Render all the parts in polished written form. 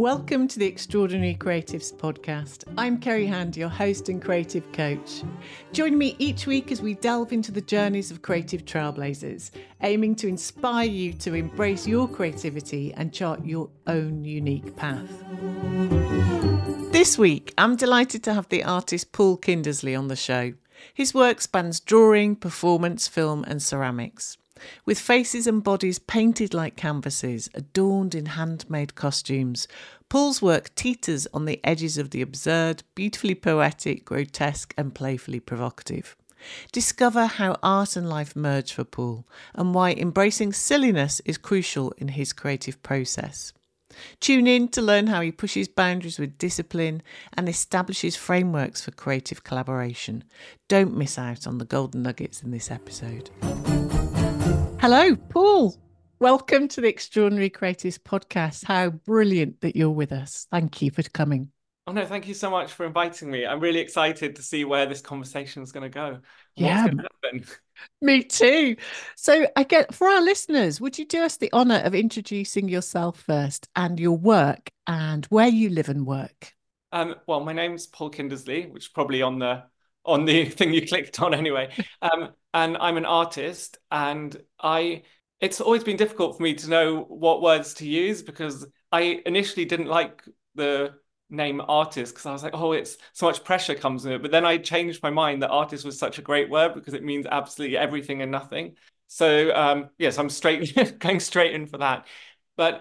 Welcome to the Extraordinary Creatives Podcast. I'm Kerry Hand, your host and creative coach. Join me each week as we delve into the journeys of creative trailblazers, aiming to inspire you to embrace your creativity and chart your own unique path. This week, I'm delighted to have the artist Paul Kindersley on the show. His work spans drawing, performance, film and ceramics. With faces and bodies painted like canvases, adorned in handmade costumes, Paul's work teeters on the edges of the absurd, beautifully poetic, grotesque and playfully provocative. Discover how art and life merge for Paul and why embracing silliness is crucial in his creative process. Tune in to learn how he pushes boundaries with discipline and establishes frameworks for creative collaboration. Don't miss out on the golden nuggets in this episode. Hello, Paul. Welcome to the Extraordinary Creatives Podcast. How brilliant that you're with us. Thank you for coming. Oh, no, thank you so much for inviting me. I'm really excited to see where this conversation is going to go. Yeah. What's going to happen. Me too. So I get, for our listeners, would you do us the honour of introducing yourself first and your work and where you live and work? Well, my name's Paul Kindersley, which is probably on the thing you clicked on anyway. And I'm an artist, and it's always been difficult for me to know what words to use, because I initially didn't like the name artist because I was like, oh, it's so much pressure comes in it. But then I changed my mind that artist was such a great word because it means absolutely everything and nothing. So yes, I'm going straight in for that. But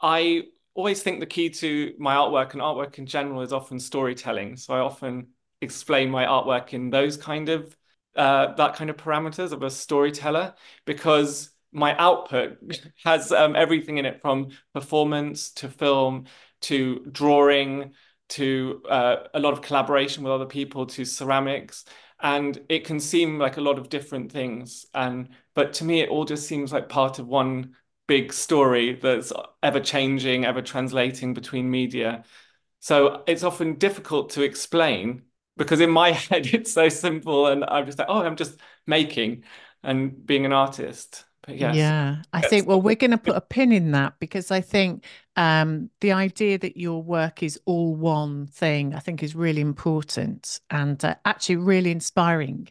I always think the key to my artwork and artwork in general is often storytelling. So I often explain my artwork in those kind of parameters of a storyteller, because my output has everything in it, from performance to film to drawing to a lot of collaboration with other people to ceramics, and it can seem like a lot of different things, but to me it all just seems like part of one big story that's ever changing, ever translating between media. So it's often difficult to explain, because in my head, it's so simple, and I'm just like, oh, I'm just making and being an artist. But yes. Yeah, I think, well, we're going to put a pin in that, because I think the idea that your work is all one thing, I think, is really important and actually really inspiring.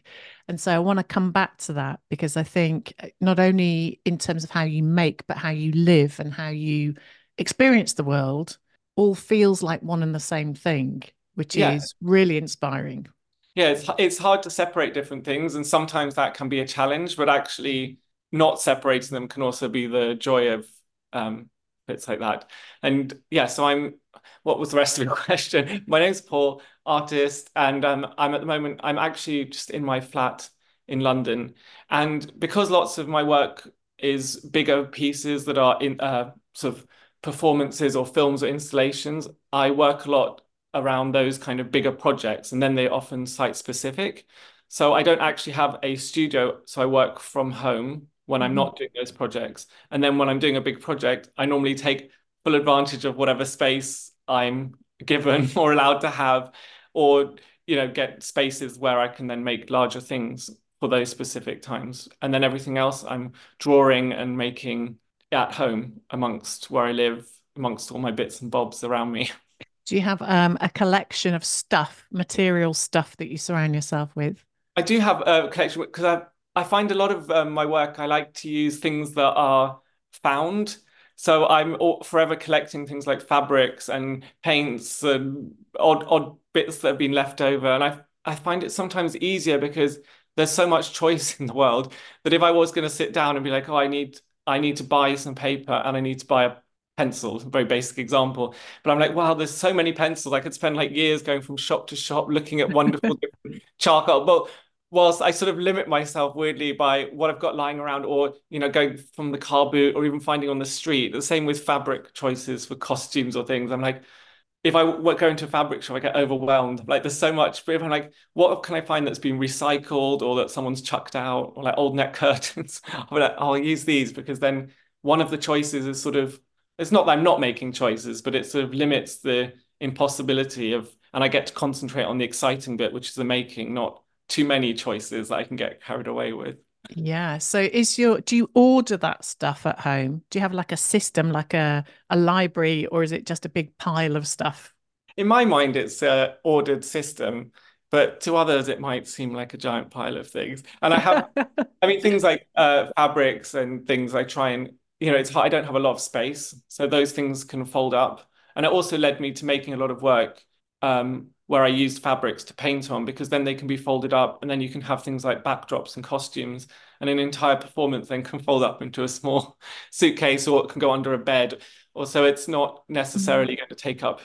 And so I want to come back to that, because I think not only in terms of how you make, but how you live and how you experience the world all feels like one and the same thing, which is really inspiring. Yeah, it's hard to separate different things, and sometimes that can be a challenge, but actually not separating them can also be the joy of bits like that. And yeah, so what was the rest of your question? My name's Paul, artist, and I'm at the moment, I'm actually just in my flat in London. And because lots of my work is bigger pieces that are in sort of performances or films or installations, I work a lot around those kind of bigger projects, and then they often site specific. So I don't actually have a studio, so I work from home when I'm not doing those projects. And then when I'm doing a big project, I normally take full advantage of whatever space I'm given or allowed to have, or get spaces where I can then make larger things for those specific times. And then everything else I'm drawing and making at home, amongst where I live, amongst all my bits and bobs around me. Do you have a collection of material stuff that you surround yourself with? I do have a collection, because I find a lot of my work, I like to use things that are found. So I'm forever collecting things like fabrics and paints and odd bits that have been left over. And I find it sometimes easier, because there's so much choice in the world that if I was going to sit down and be like, oh, I need to buy some paper and I need to buy a pencil, a very basic example, but I'm like, wow, there's so many pencils. I could spend like years going from shop to shop looking at wonderful charcoal. But whilst I sort of limit myself weirdly by what I've got lying around, or going from the car boot, or even finding on the street. The same with fabric choices for costumes or things. I'm like, if I go into a fabric shop, I get overwhelmed. Like, there's so much. But I'm like, what can I find that's been recycled, or that someone's chucked out, or like old net curtains? I'm like, I'll use these, because then one of the choices is sort of, it's not that I'm not making choices, but it sort of limits the impossibility of, and I get to concentrate on the exciting bit, which is the making, not too many choices that I can get carried away with. Yeah. So do you order that stuff at home? Do you have like a system, like a library, or is it just a big pile of stuff? In my mind, it's an ordered system, but to others, it might seem like a giant pile of things. And I have, I mean, things like fabrics and things I try and, it's hard. I don't have a lot of space, so those things can fold up. And it also led me to making a lot of work where I used fabrics to paint on, because then they can be folded up, and then you can have things like backdrops and costumes, and an entire performance then can fold up into a small suitcase, or it can go under a bed. Also, it's not necessarily going to take up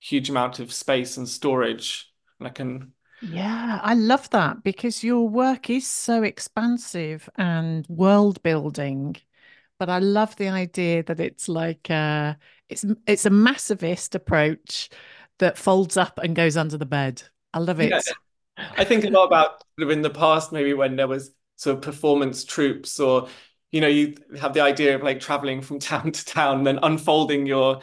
huge amount of space and storage. And I can... Yeah, I love that, because your work is so expansive and world building. But I love the idea that it's like it's a massivist approach that folds up and goes under the bed. I love it. Yeah. I think a lot about in the past, maybe when there was sort of performance troupes, or, you have the idea of like traveling from town to town, then unfolding your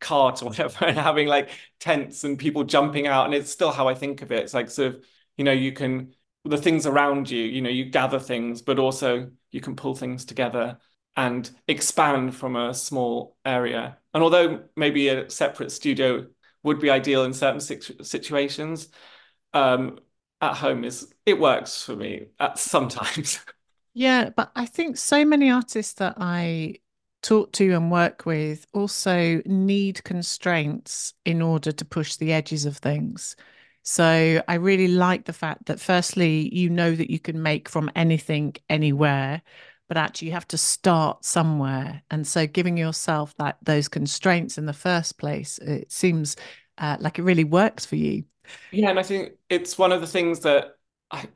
cart or whatever, and having like tents and people jumping out. And it's still how I think of it. It's like sort of, you can... the things around you, you gather things, but also you can pull things together and expand from a small area. And although maybe a separate studio would be ideal in certain situations, at home it works for me sometimes. Yeah, but I think so many artists that I talk to and work with also need constraints in order to push the edges of things. So I really like the fact that firstly, that you can make from anything, anywhere, but actually you have to start somewhere. And so giving yourself those constraints in the first place, it seems like it really works for you. Yeah, and I think it's one of the things that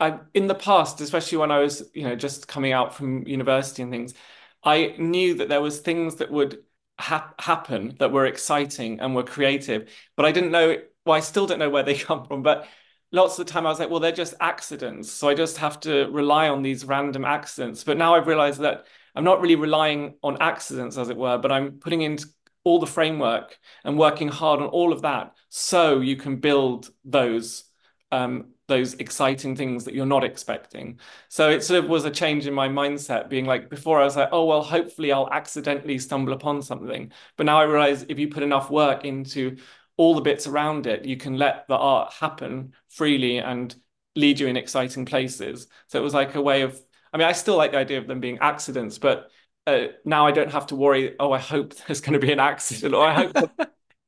I in the past, especially when I was, just coming out from university and things, I knew that there was things that would happen that were exciting and were creative, but I didn't know... Well, I still don't know where they come from, but lots of the time I was like, well, they're just accidents. So I just have to rely on these random accidents. But now I've realized that I'm not really relying on accidents, as it were, but I'm putting in all the framework and working hard on all of that. So you can build those exciting things that you're not expecting. So it sort of was a change in my mindset, being like, before I was like, oh, well, hopefully I'll accidentally stumble upon something. But now I realize if you put enough work into all the bits around it, you can let the art happen freely and lead you in exciting places. So it was like a way of, I still like the idea of them being accidents, but now I don't have to worry, oh, I hope there's going to be an accident, or I hope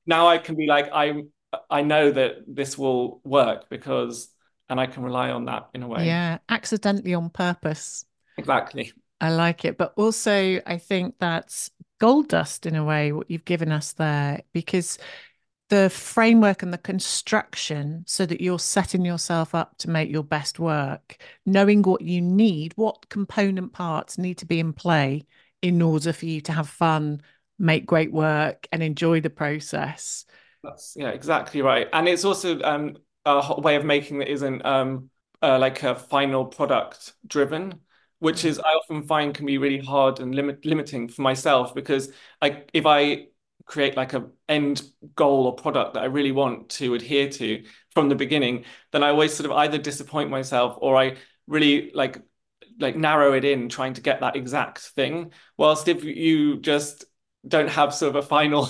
now I can be like, I know that this will work and I can rely on that in a way. Yeah, accidentally on purpose. Exactly. I like it. But also I think that's gold dust in a way, what you've given us there, because the framework and the construction so that you're setting yourself up to make your best work, knowing what you need, what component parts need to be in play in order for you to have fun, make great work and enjoy the process. That's, yeah, exactly right. And it's also a way of making that isn't like a final product driven, which is I often find can be really hard and limiting for myself, because if I create like an end goal or product that I really want to adhere to from the beginning, then I always sort of either disappoint myself, or I really like narrow it in trying to get that exact thing. Whilst if you just don't have sort of a final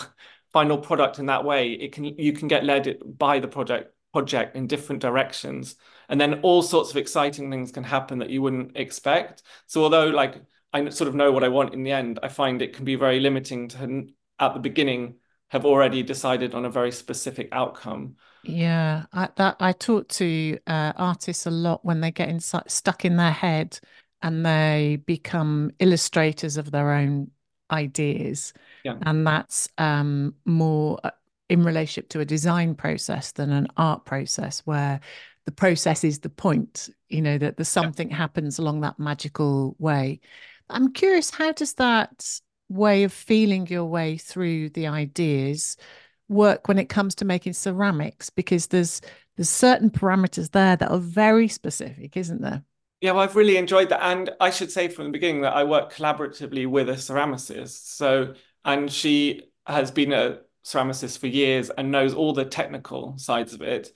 product in that way, you can get led by the project in different directions. And then all sorts of exciting things can happen that you wouldn't expect. So although like I sort of know what I want in the end, I find it can be very limiting to at the beginning have already decided on a very specific outcome. Yeah, I talk to artists a lot when they get stuck in their head and they become illustrators of their own ideas. Yeah. And that's more in relationship to a design process than an art process, where the process is the point, that there's something happens along that magical way. I'm curious, how does that way of feeling your way through the ideas work when it comes to making ceramics, because there's certain parameters there that are very specific, isn't there? Yeah, well, I've really enjoyed that, and I should say from the beginning that I work collaboratively with a ceramicist, and she has been a ceramicist for years and knows all the technical sides of it,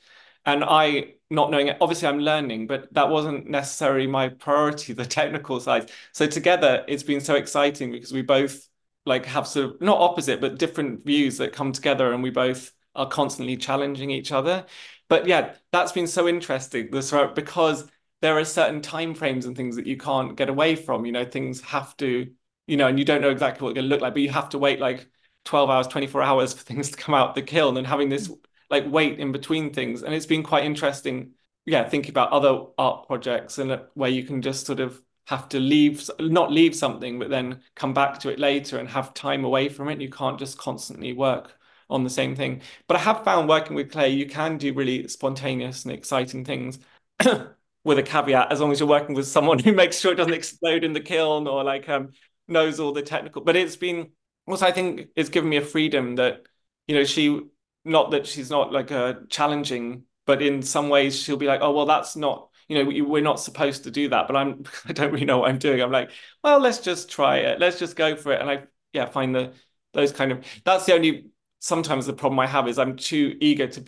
And I, not knowing it, obviously I'm learning, but that wasn't necessarily my priority, the technical side. So together it's been so exciting because we both like have sort of, not opposite, but different views that come together, and we both are constantly challenging each other. But yeah, that's been so interesting, because there are certain timeframes and things that you can't get away from, you know, things have to, you know, and you don't know exactly what it's going to look like, but you have to wait like 12 hours, 24 hours for things to come out the kiln, and having this like wait in between things. And it's been quite interesting, yeah, thinking about other art projects and where you can just sort of have to leave, not leave something, but then come back to it later and have time away from it. You can't just constantly work on the same thing. But I have found working with clay, you can do really spontaneous and exciting things with a caveat, as long as you're working with someone who makes sure it doesn't explode in the kiln or like knows all the technical. But it's been, also I think it's given me a freedom that, you know, not that she's not like challenging, but in some ways she'll be like, oh, well, that's not, you know, we're not supposed to do that, but I don't really know what I'm doing. I'm like, well, let's just try it. Let's just go for it. And I find those kind of, that's the only, sometimes the problem I have is I'm too eager to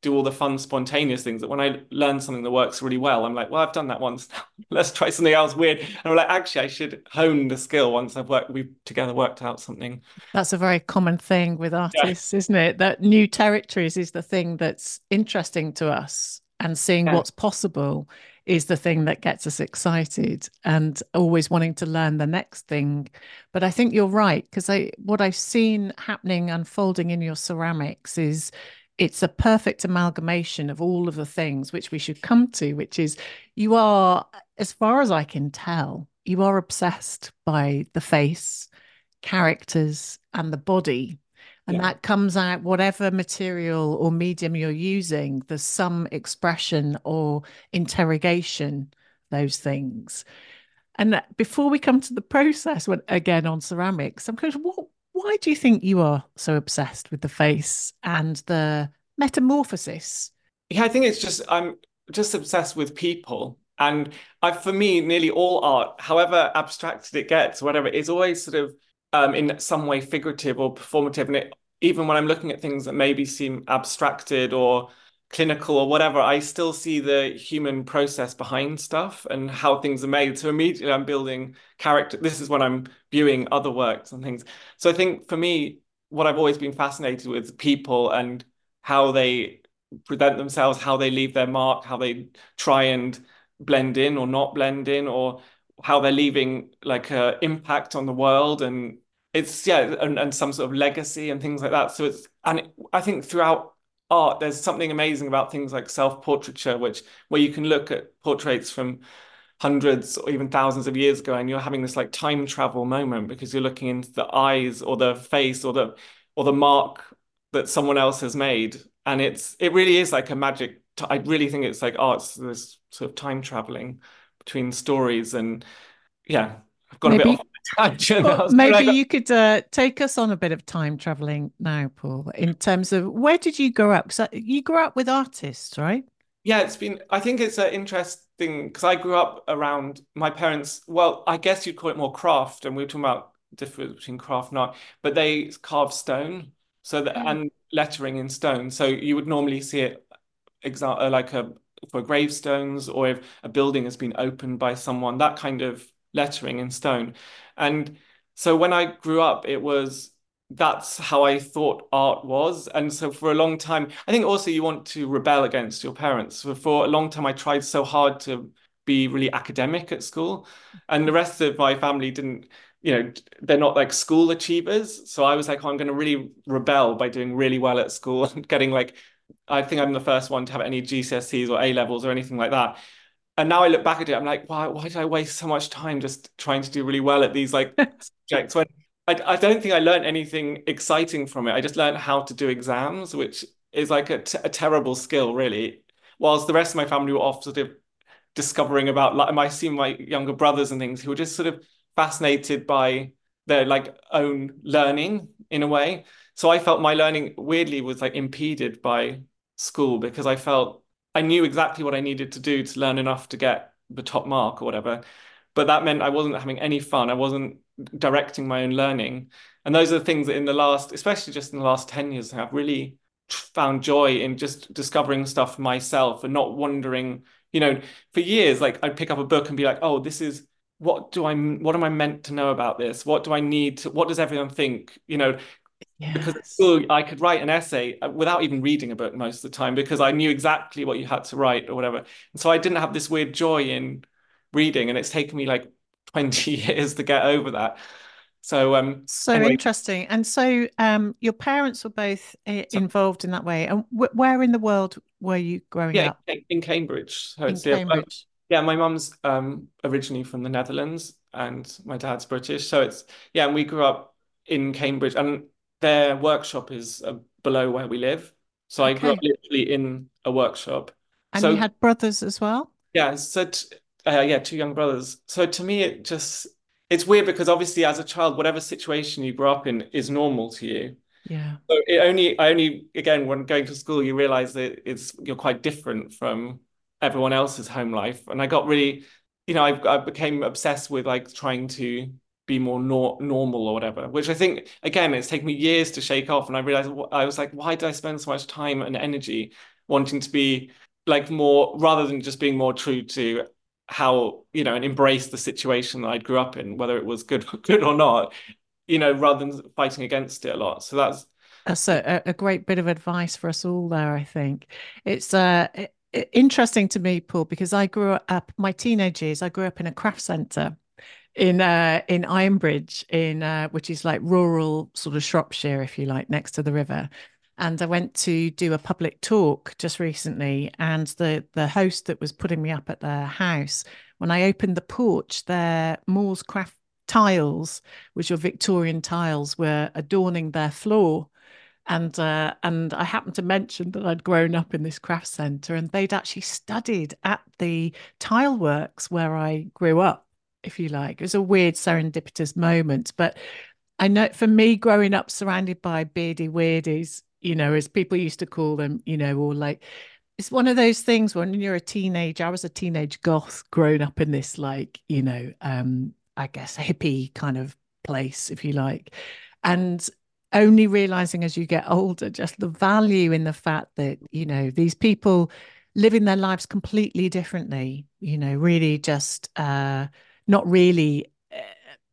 do all the fun, spontaneous things, that when I learn something that works really well, I'm like, well, I've done that once. Let's try something else weird. And I'm like, actually, I should hone the skill once we've together worked out something. That's a very common thing with artists, isn't it? That new territories is the thing that's interesting to us. And seeing what's possible is the thing that gets us excited and always wanting to learn the next thing. But I think you're right, because what I've seen happening, unfolding in your ceramics is it's a perfect amalgamation of all of the things which we should come to, which is you are, as far as I can tell, you are obsessed by the face, characters, and the body. And that comes out, whatever material or medium you're using, there's some expression or interrogation, those things. And before we come to the process, again on ceramics, I'm curious, why do you think you are so obsessed with the face and the metamorphosis? Yeah, I think it's just, I'm just obsessed with people. And for me, nearly all art, however abstracted it gets, whatever, is always sort of, in some way figurative or performative. And even when I'm looking at things that maybe seem abstracted or clinical or whatever, I still see the human process behind stuff and how things are made. So immediately I'm building character. This is when I'm viewing other works and things. So I think for me, what I've always been fascinated with is people and how they present themselves, how they leave their mark, how they try and blend in or not blend in, or how they're leaving like an impact on the world, and it's and some sort of legacy and things like that. So it's, and I think throughout art there's something amazing about things like self-portraiture, where you can look at portraits from hundreds or even thousands of years ago, and you're having this like time travel moment because you're looking into the eyes or the face or the mark that someone else has made. And it really is like a magic. I really think it's like art's this sort of time traveling between stories. And yeah, I've got a bit off my tangent. Maybe you could take us on a bit of time traveling now, Paul, in terms of where did you grow up? So you grew up with artists, right? Yeah, I think it's an interesting, because I grew up around my parents, well, I guess you'd call it more craft, and we were talking about the difference between craft and art, but they carved stone, so that, and lettering in stone. So you would normally see it for gravestones, or if a building has been opened by someone, that kind of lettering in stone. And so when I grew up, that's how I thought art was. And so for a long time, I think also you want to rebel against your parents. So for a long time, I tried so hard to be really academic at school, and the rest of my family didn't, you know, they're not like school achievers. So I was like, oh, I'm going to really rebel by doing really well at school and getting like, I think I'm the first one to have any GCSEs or A-levels or anything like that. And now I look back at it, I'm like, why did I waste so much time just trying to do really well at these like subjects? When I don't think I learned anything exciting from it. I just learned how to do exams, which is like a terrible skill, really. Whilst the rest of my family were off sort of discovering about, like, I see my younger brothers and things who were just sort of fascinated by their like own learning in a way. So I felt my learning weirdly was like impeded by school, because I felt I knew exactly what I needed to do to learn enough to get the top mark or whatever. But that meant I wasn't having any fun. I wasn't directing my own learning. And those are the things that especially just in the last 10 years, have really found joy in just discovering stuff myself and not wondering, you know, for years, like I'd pick up a book and be like, oh, this is, what am I meant to know about this? What do I need to, what does everyone think? You know, yes. Because still I could write an essay without even reading a book most of the time, because I knew exactly what you had to write or whatever. And so I didn't have this weird joy in reading, and it's taken me like 20 years to get over that. So anyway. Interesting. And so your parents were both involved in that way. And where in the world were you growing up? In Cambridge. So in Cambridge. Yeah, my mum's originally from the Netherlands and my dad's British. So it's, yeah, and we grew up in Cambridge, and their workshop is below where we live. So I grew up literally in a workshop. And so, you had brothers as well? Yeah, so two young brothers. So to me, it just... It's weird because obviously as a child, whatever situation you grow up in is normal to you. Yeah. So again, when going to school, you realize that you're quite different from everyone else's home life. And I got really, you know, I became obsessed with like trying to be more normal or whatever, which I think, again, it's taken me years to shake off. And I realized, I was like, why did I spend so much time and energy wanting to be like more, rather than just being more true to how, you know, and embrace the situation that I grew up in, whether it was good or not, you know, rather than fighting against it a lot. So that's a great bit of advice for us all there, I think. It's interesting to me, Paul, because I grew up, my teenage years, I grew up in a craft centre in Ironbridge, which is like rural sort of Shropshire, if you like, next to the river. And I went to do a public talk just recently, and the host that was putting me up at their house, when I opened the porch, their Moors craft tiles, which are Victorian tiles, were adorning their floor. And I happened to mention that I'd grown up in this craft centre, and they'd actually studied at the tile works where I grew up, if you like. It was a weird serendipitous moment. But I know for me, growing up surrounded by beardy weirdies, you know, as people used to call them, you know, or like, it's one of those things when you're a teenager. I was a teenage goth grown up in this, like, you know, I guess hippie kind of place, if you like. And only realizing as you get older, just the value in the fact that, you know, these people living their lives completely differently, you know, really just not really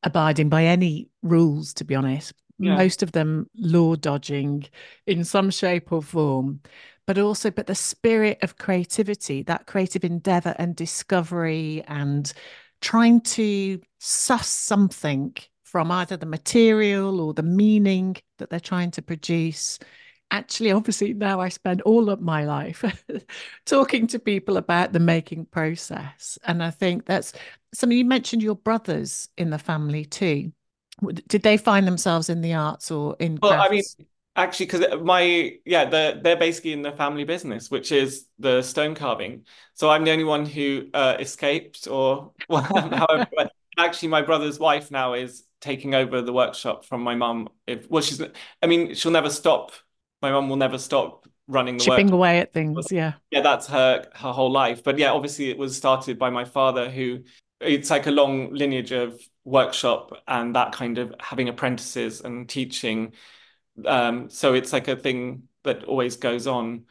abiding by any rules, to be honest. Yeah. Most of them law dodging in some shape or form, but the spirit of creativity, that creative endeavor and discovery and trying to suss something from either the material or the meaning that they're trying to produce. Actually, obviously now I spend all of my life talking to people about the making process. And I think that's something you mentioned, your brothers in the family too. Did they find themselves in the arts or in crafts? Well, I mean, actually, because they're basically in the family business, which is the stone carving. So I'm the only one who escaped, or however. But actually, my brother's wife now is taking over the workshop from my mum. She'll never stop. My mum will never stop running the workshop. Chipping away at things, yeah. Yeah, that's her whole life. But yeah, obviously, it was started by my father, who it's like a long lineage of workshop and that kind of having apprentices and teaching, so it's like a thing that always goes on,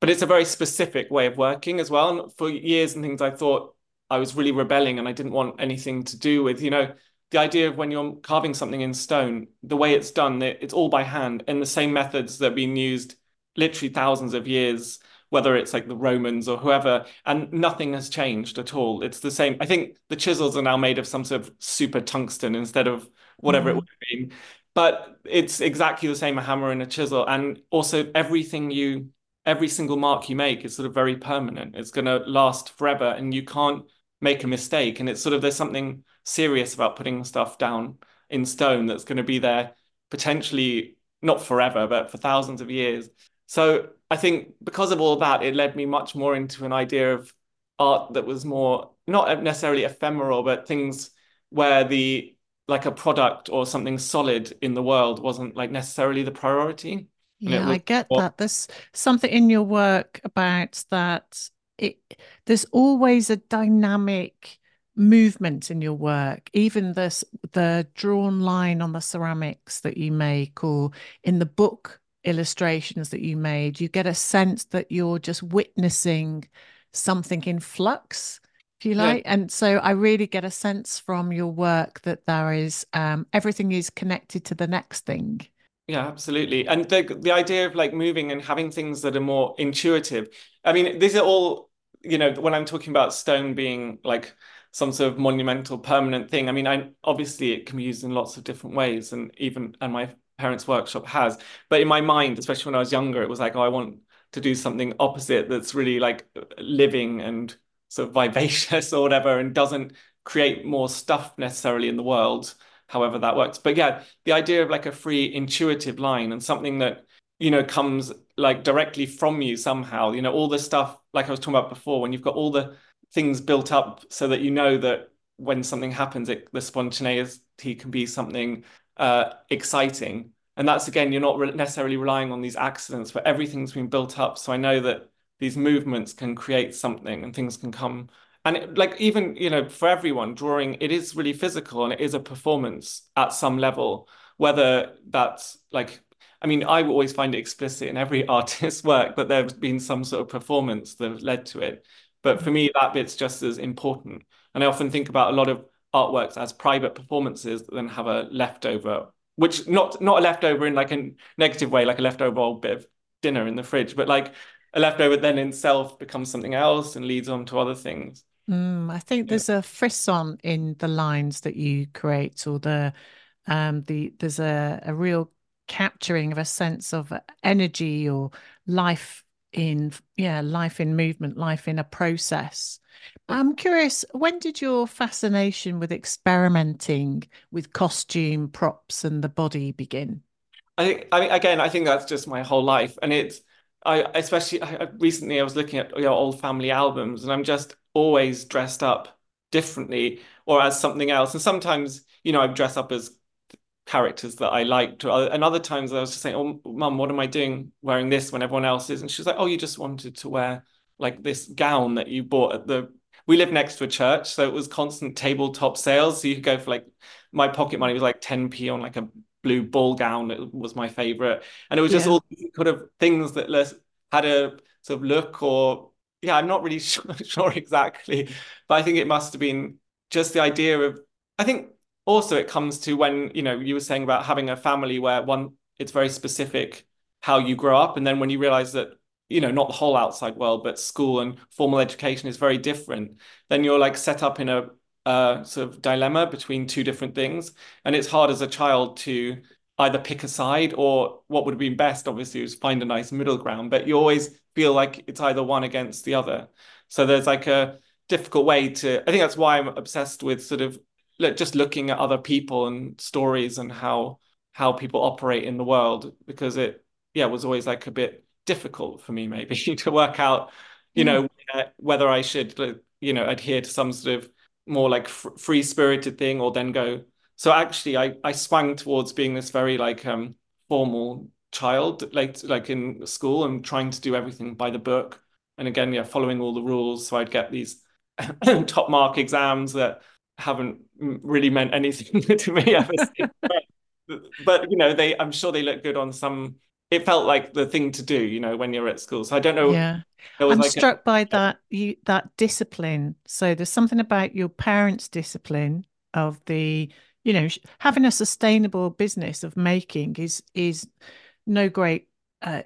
but it's a very specific way of working as well. And for years and things, I thought I was really rebelling, and I didn't want anything to do with, you know, the idea of when you're carving something in stone, the way it's done, it's all by hand and the same methods that have been used literally thousands of years, whether it's like the Romans or whoever, and nothing has changed at all. It's the same. I think the chisels are now made of some sort of super tungsten instead of whatever it would have been. But it's exactly the same, a hammer and a chisel. And also every single mark you make is sort of very permanent. It's going to last forever and you can't make a mistake. And it's sort of, there's something serious about putting stuff down in stone that's going to be there potentially not forever, but for thousands of years. So I think because of all that, it led me much more into an idea of art that was more, not necessarily ephemeral, but things where a product or something solid in the world wasn't like necessarily the priority. Yeah, I get that. There's something in your work about that. There's always a dynamic movement in your work, even the drawn line on the ceramics that you make, or in the book illustrations that you made, you get a sense that you're just witnessing something in flux, if you like. Yeah. And so I really get a sense from your work that there is everything is connected to the next thing. Yeah, absolutely. And the idea of like moving and having things that are more intuitive. I mean, these are all, you know, when I'm talking about stone being like some sort of monumental permanent thing, I mean, obviously it can be used in lots of different ways, and my parents' workshop has. But in my mind, especially when I was younger, it was like, oh, I want to do something opposite that's really like living and sort of vivacious or whatever, and doesn't create more stuff necessarily in the world, however that works. But yeah, the idea of like a free intuitive line and something that, you know, comes like directly from you somehow, you know, all the stuff, like I was talking about before, when you've got all the things built up so that you know that when something happens, the spontaneity can be something exciting. And that's, again, you're not necessarily relying on these accidents, but everything's been built up. So I know that these movements can create something and things can come. And even, you know, for everyone, drawing, it is really physical and it is a performance at some level, whether that's like, I mean, I always find it explicit in every artist's work that there's been some sort of performance that has led to it. But for me, that bit's just as important. And I often think about a lot of artworks as private performances that then have a leftover, which not a leftover in like a negative way, like a leftover old bit of dinner in the fridge, but like a leftover then in self becomes something else and leads on to other things. I think there's a frisson in the lines that you create, or there's a real capturing of a sense of energy or life in, yeah, life in movement, life in a process. I'm curious, when did your fascination with experimenting with costume, props and the body begin? I think that's just my whole life. And recently I was looking at old family albums, and I'm just always dressed up differently or as something else. And sometimes, you know, I dress up as characters that I liked, and other times I was just saying, oh, Mum, what am I doing wearing this when everyone else is? And she was like, oh, you just wanted to wear like this gown that you bought at the, we live next to a church, so it was constant tabletop sales. So you could go for like, my pocket money was like 10p on like a blue ball gown. It was my favorite. And it was just all these kind of things that had a sort of look, or I'm not really sure exactly, but I think it must have been just the idea of, I think also it comes to when, you know, you were saying about having a family where it's very specific how you grow up, and then when you realize that, you know, not the whole outside world, but school and formal education is very different, then you're like set up in a sort of dilemma between two different things. And it's hard as a child to either pick a side, or what would have been best obviously is find a nice middle ground, but you always feel like it's either one against the other. So there's like a difficult way to, I think that's why I'm obsessed with sort of just looking at other people and stories and how people operate in the world, because it was always like a bit difficult for me maybe to work out, you know, whether I should, you know, adhere to some sort of more like free-spirited thing, or then go. So actually I swung towards being this very like formal child, like in school, and trying to do everything by the book, and again following all the rules, so I'd get these top mark exams that haven't really meant anything to me ever since. But you know, I'm sure they look good on some, it felt like the thing to do, you know, when you're at school. So I don't know. Yeah, I'm like struck by that, that discipline. So there's something about your parents' discipline of the, you know, having a sustainable business of making is no great,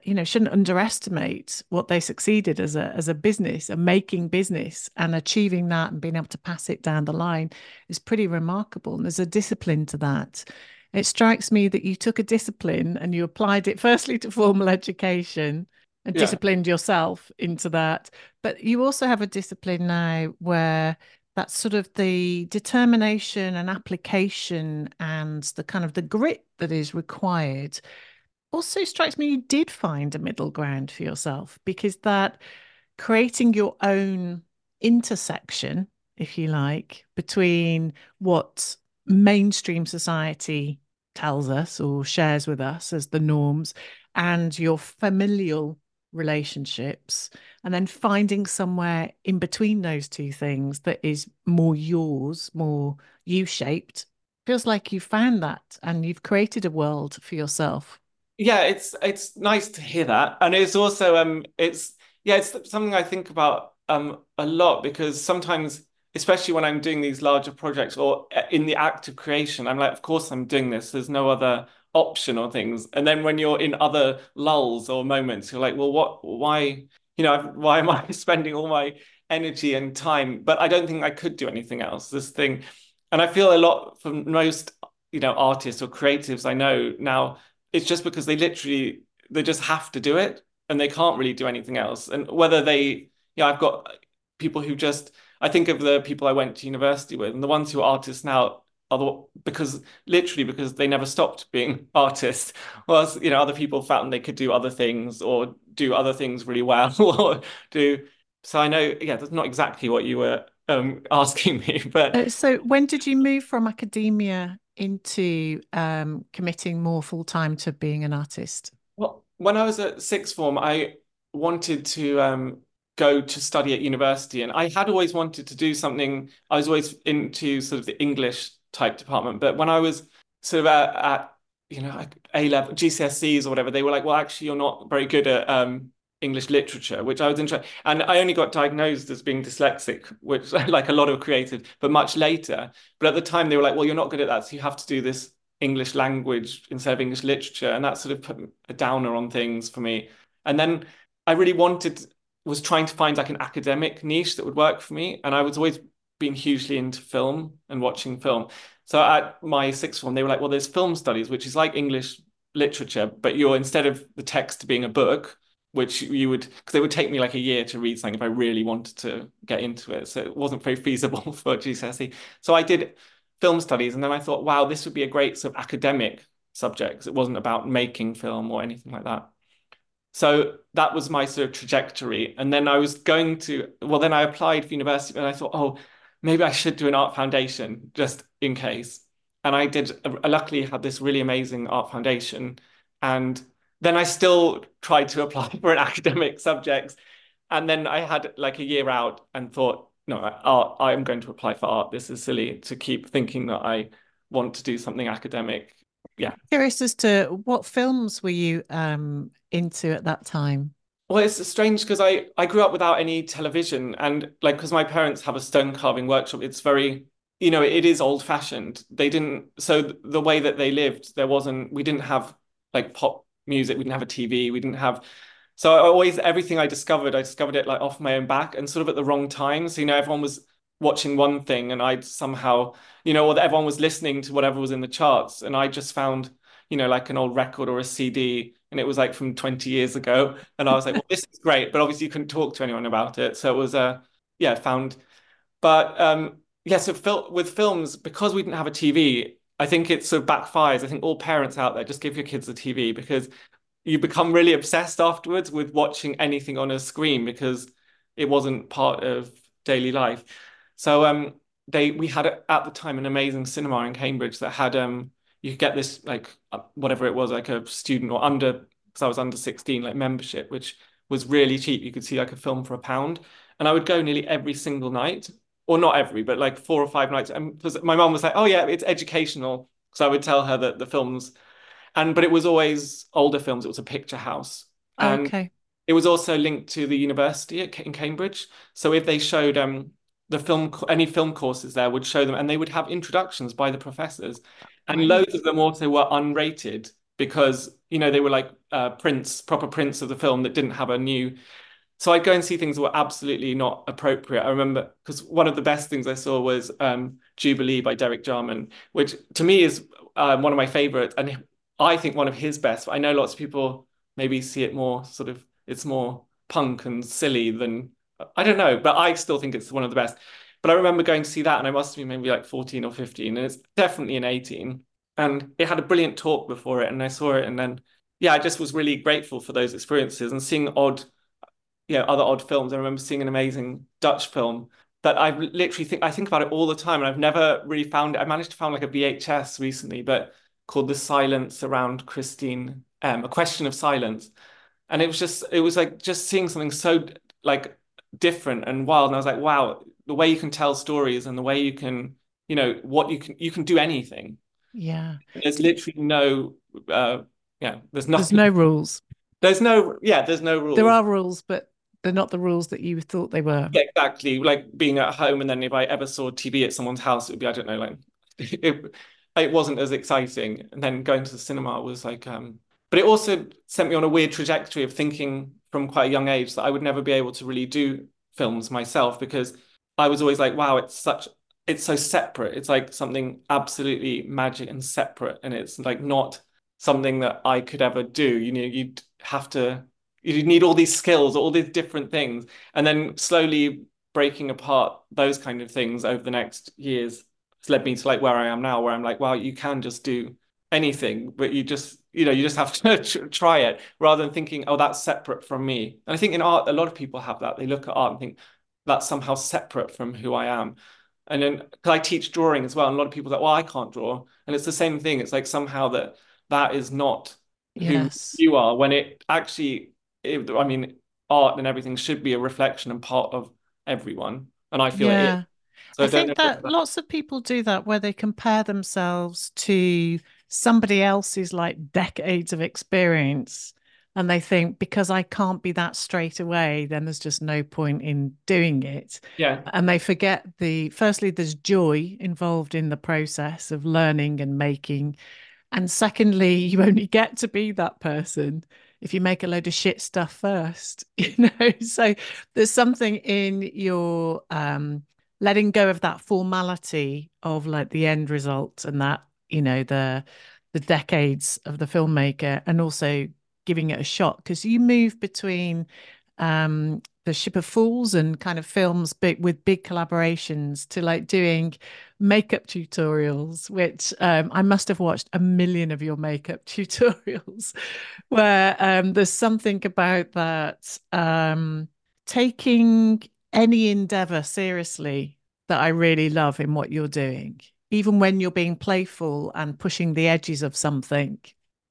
you know, shouldn't underestimate what they succeeded as a business, a making business, and achieving that and being able to pass it down the line is pretty remarkable. And there's a discipline to that. It strikes me that you took a discipline and you applied it firstly to formal education and disciplined yourself into that. But you also have a discipline now where that's sort of the determination and application and the kind of the grit that is required. Also strikes me you did find a middle ground for yourself, because that creating your own intersection, if you like, between what mainstream society tells us or shares with us as the norms and your familial relationships, and then finding somewhere in between those two things that is more yours, more you shaped, feels like you found that and you've created a world for yourself. yeah, it's nice to hear that. And it's also, it's something I think about a lot, because sometimes, especially when I'm doing these larger projects or in the act of creation, I'm like, of course I'm doing this, there's no other option or things. And then when you're in other lulls or moments, you're like, well, why am I spending all my energy and time? But I don't think I could do anything else, this thing. And I feel a lot from most, artists or creatives I know now, it's just because they just have to do it and they can't really do anything else. And whether I've got people who just, I think of the people I went to university with, and the ones who are artists now are because they never stopped being artists. Whereas, other people found they could do other things or do other things really well or do. So I know, that's not exactly what you were asking me, but. So when did you move from academia into committing more full time to being an artist? Well, when I was at sixth form, I wanted to go to study at university, and I had always wanted to do something. I was always into sort of the English type department, but when I was sort of at A-level, GCSEs or whatever, they were like, well, actually, you're not very good at English literature, which I was interested in. And I only got diagnosed as being dyslexic, which like a lot of creative, but much later. But at the time they were like, well, you're not good at that, so you have to do this English language instead of English literature. And that sort of put a downer on things for me. And then I really was trying to find like an academic niche that would work for me. And I was always been hugely into film and watching film. So at my sixth form, they were like, well, there's film studies, which is like English literature, but you're, instead of the text being a book, which you would, because it would take me like a year to read something if I really wanted to get into it. So it wasn't very feasible for GCSE. So I did film studies, and then I thought, wow, this would be a great sort of academic subject, because it wasn't about making film or anything like that. So that was my sort of trajectory. And then I was going to, well, then I applied for university, and I thought, oh, maybe I should do an art foundation just in case. And I did, luckily had this really amazing art foundation. And then I still tried to apply for an academic subjects. And then I had like a year out and thought, no, art, I'm going to apply for art. This is silly to keep thinking that I want to do something academic. Yeah. Curious as to what films were you into at that time? Well, it's strange because I grew up without any television, and like, because my parents have a stone carving workshop, it's very, it is old fashioned. They didn't, so the way that they lived, we didn't have like pop music, we didn't have a TV, we didn't have, so everything I discovered it like off my own back and sort of at the wrong time. So everyone was watching one thing, and I'd somehow, or everyone was listening to whatever was in the charts, and I just found like an old record or a CD, and it was like from 20 years ago, and I was like, well, this is great, but obviously you couldn't talk to anyone about it, so it was with films, because we didn't have a TV, I think it sort of backfires. I think all parents out there, just give your kids a TV, because you become really obsessed afterwards with watching anything on a screen, because it wasn't part of daily life. So we had at the time an amazing cinema in Cambridge that had, you could get this like whatever it was, like a student or under, because I was under 16, like membership, which was really cheap. You could see like a film for £1. And I would go nearly every single night. Or not every, but like 4 or 5 nights. And my mum was like, oh yeah, it's educational. So I would tell her that the films, but it was always older films. It was a picture house. And okay. It was also linked to the university in Cambridge. So if they showed any film courses there would show them, and they would have introductions by the professors. And loads of them also were unrated because, they were like proper prints of the film that didn't have a new. So I'd go and see things that were absolutely not appropriate. I remember, because one of the best things I saw was Jubilee by Derek Jarman, which to me is one of my favourites, and I think one of his best. I know lots of people maybe see it more sort of, it's more punk and silly than, I don't know, but I still think it's one of the best. But I remember going to see that, and I must have been maybe like 14 or 15, and it's definitely an 18. And it had a brilliant talk before it, and I saw it, and then, I just was really grateful for those experiences and seeing other odd films. I remember seeing an amazing Dutch film that I literally think about it all the time, and I've never really found it. I managed to find like a VHS recently, but called The Silence Around Christine M, A Question of Silence. And it was like seeing something so like different and wild. And I was like, wow, the way you can tell stories and the way you can, what you can do anything. Yeah. There's literally no Yeah, there's nothing. There's no rules. There's no rules. There are rules, but they're not the rules that you thought they were. Yeah, exactly. Like being at home, and then if I ever saw TV at someone's house, it would be, I don't know, like it wasn't as exciting. And then going to the cinema was like, but it also sent me on a weird trajectory of thinking from quite a young age that I would never be able to really do films myself, because I was always like, wow, it's so separate. It's like something absolutely magic and separate. And it's like not something that I could ever do. You know, you need all these skills, all these different things. And then slowly breaking apart those kind of things over the next years has led me to like where I am now, where I'm like, wow, you can just do anything, but you just have to try it, rather than thinking, oh, that's separate from me. And I think in art, a lot of people have that. They look at art and think that's somehow separate from who I am. And then, because I teach drawing as well, and a lot of people are like, well, I can't draw. And it's the same thing. It's like somehow that is not who you are, when it actually, I mean, art and everything should be a reflection and part of everyone. And I feel it is. So I think that lots of people do that, where they compare themselves to somebody else's like decades of experience, and they think, because I can't be that straight away, then there's just no point in doing it. Yeah. And they forget firstly, there's joy involved in the process of learning and making. And secondly, you only get to be that person if you make a load of shit stuff first, So there's something in your letting go of that formality of like the end result and that, the decades of the filmmaker, and also giving it a shot, because you move between the Ship of Fools and kind of films with big collaborations to like doing makeup tutorials, which I must have watched 1 million of your makeup tutorials, where there's something about that taking any endeavor seriously that I really love in what you're doing, even when you're being playful and pushing the edges of something.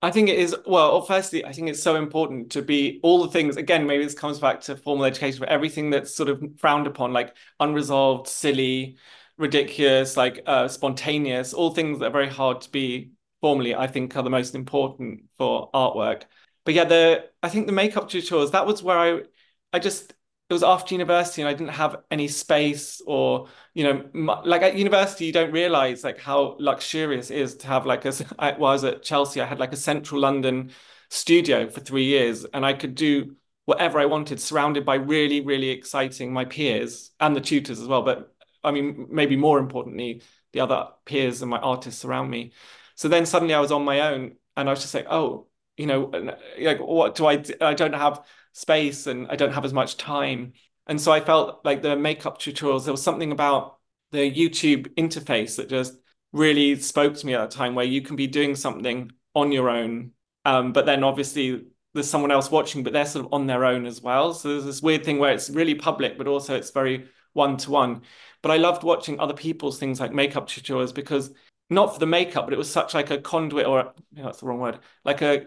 I think it is, well, firstly, I think it's so important to be all the things, again, maybe this comes back to formal education, but everything that's sort of frowned upon, like unresolved, silly, ridiculous, like spontaneous, all things that are very hard to be formally, I think are the most important for artwork. But yeah, I think the makeup tutorials, that was where I just, it was after university and I didn't have any space or, like at university, you don't realize like how luxurious it is to have like I was at Chelsea, I had like a central London studio for 3 years and I could do whatever I wanted, surrounded by really, really exciting my peers and the tutors as well. But I mean, maybe more importantly, the other peers and my artists around me. So then suddenly I was on my own and I was just like, oh, like what do I do? I don't have space and I don't have as much time. And so I felt like the makeup tutorials, there was something about the YouTube interface that just really spoke to me at that time, where you can be doing something on your own, but then obviously there's someone else watching, but they're sort of on their own as well. So there's this weird thing where it's really public, but also it's very one-to-one. But I loved watching other people's things like makeup tutorials, because not for the makeup, but it was such like a conduit, or that's the wrong word, like a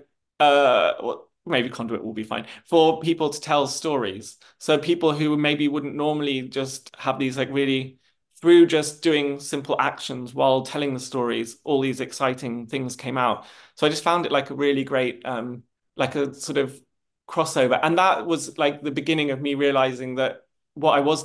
maybe conduit will be fine, for people to tell stories. So people who maybe wouldn't normally just have these like really, through just doing simple actions while telling the stories, all these exciting things came out. So I just found it like a really great, like a sort of crossover. And that was like the beginning of me realizing that what I was.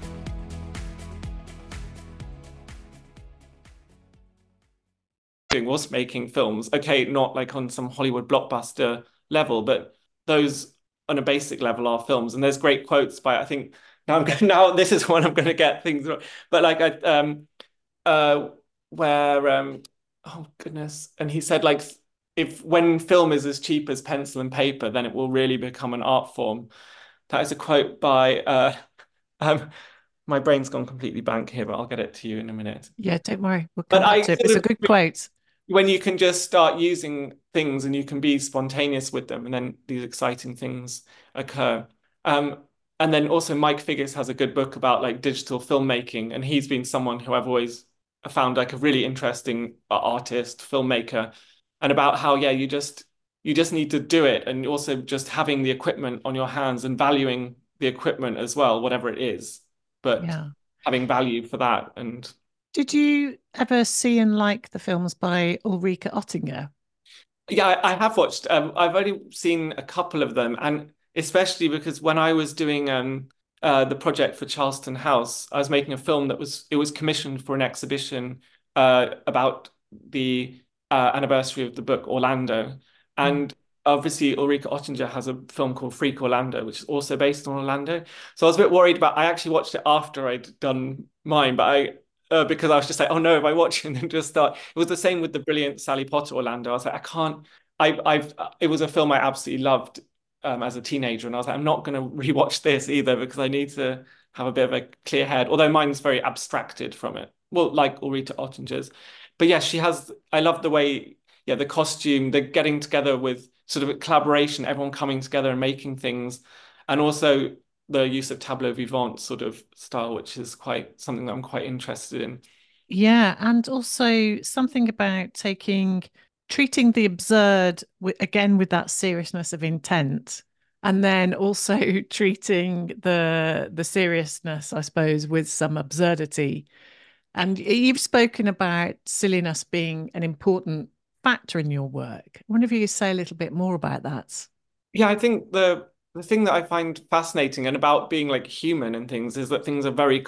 Was making films, okay, not like on some Hollywood blockbuster level, but those on a basic level are films. And there's great quotes by, I think, now this is when I'm going to get things wrong, but like oh goodness, and he said like, when film is as cheap as pencil and paper, then it will really become an art form. That is a quote by my brain's gone completely blank here, but I'll get it to you in a minute. Yeah, don't worry, we'll come back to it. It's a good quote. When you can just start using things and you can be spontaneous with them, and then these exciting things occur. And then also Mike Figgis has a good book about like digital filmmaking, and he's been someone who I've always found like a really interesting artist, filmmaker, and about how, yeah, you just need to do it, and also just having the equipment on your hands and valuing the equipment as well, whatever it is, but yeah, having value for that. And did you ever see and like the films by Ulrika Ottinger? Yeah, I have watched. I've only seen a couple of them, and especially because when I was doing the project for Charleston House, I was making a film that was commissioned for an exhibition about the anniversary of the book Orlando, and obviously Ulrika Ottinger has a film called Freak Orlando, which is also based on Orlando. So I was a bit worried about. I actually watched it after I'd done mine, but because I was just like, oh no, if I watch it and then just start. It was the same with the brilliant Sally Potter Orlando. I was like, I can't. It was a film I absolutely loved as a teenager, and I was like, I'm not going to rewatch this either because I need to have a bit of a clear head. Although mine's very abstracted from it. Well, like Ulrika Ottinger's, but yeah, she has. I love the way, yeah, the costume, the getting together with sort of collaboration, everyone coming together and making things, and also the use of tableau vivant sort of style, which is quite something that I'm quite interested in. Yeah, and also something about treating the absurd, again, with that seriousness of intent, and then also treating the seriousness, I suppose, with some absurdity. And you've spoken about silliness being an important factor in your work. I wonder if you could say a little bit more about that. Yeah, I think the thing that I find fascinating and about being like human and things is that things are very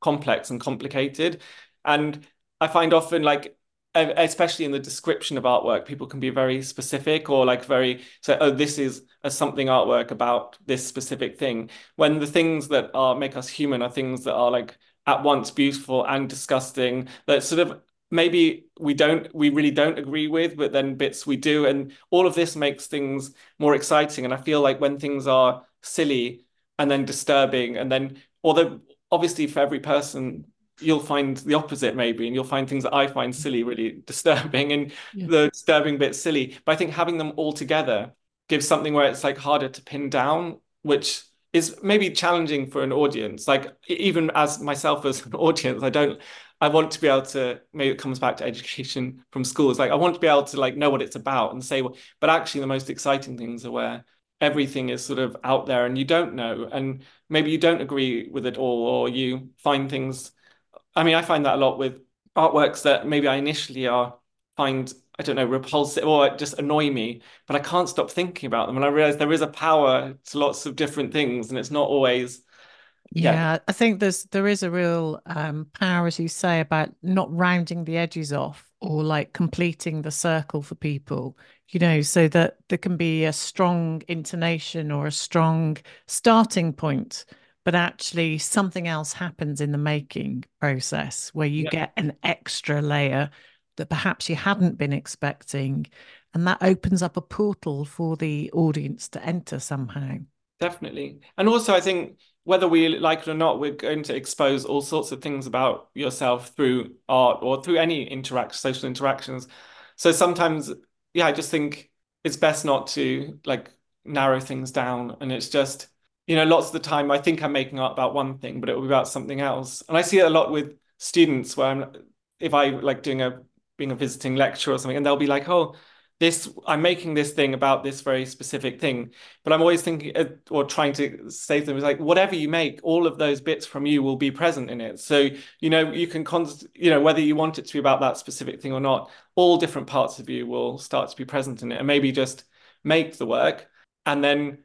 complex and complicated. And I find often, like, especially in the description of artwork, people can be very specific or like very, so, oh, this is something artwork about this specific thing. When the things that make us human are things that are like at once beautiful and disgusting, that sort of maybe we really don't agree with, but then bits we do, and all of this makes things more exciting. And I feel like when things are silly and then disturbing, and then, although obviously for every person you'll find the opposite maybe, and you'll find things that I find silly really disturbing, and yeah, the disturbing bits silly, but I think having them all together gives something where it's like harder to pin down, which is maybe challenging for an audience. Like, even as myself as an audience, I want to be able to, maybe it comes back to education from school, it's like, I want to be able to like know what it's about and say, well, but actually the most exciting things are where everything is sort of out there and you don't know, and maybe you don't agree with it all, or you find things. I mean, I find that a lot with artworks that maybe I initially find, I don't know, repulsive or just annoy me, but I can't stop thinking about them. And I realize there is a power to lots of different things, and it's not always. Yeah, I think there is a real power, as you say, about not rounding the edges off or like completing the circle for people, you know, so that there can be a strong intonation or a strong starting point, but actually something else happens in the making process where you get an extra layer that perhaps you hadn't been expecting, and that opens up a portal for the audience to enter somehow. Definitely. And also I think whether we like it or not, we're going to expose all sorts of things about yourself through art or through any social interactions. So sometimes, yeah, I just think it's best not to like narrow things down, and it's just, you know, lots of the time I think I'm making art about one thing, but it will be about something else. And I see it a lot with students where if I like being a visiting lecturer or something, and they'll be like, oh, I'm making this thing about this very specific thing. But I'm always thinking or trying to say to them, is like, whatever you make, all of those bits from you will be present in it. So, you know, you can whether you want it to be about that specific thing or not, all different parts of you will start to be present in it, and maybe just make the work, and then,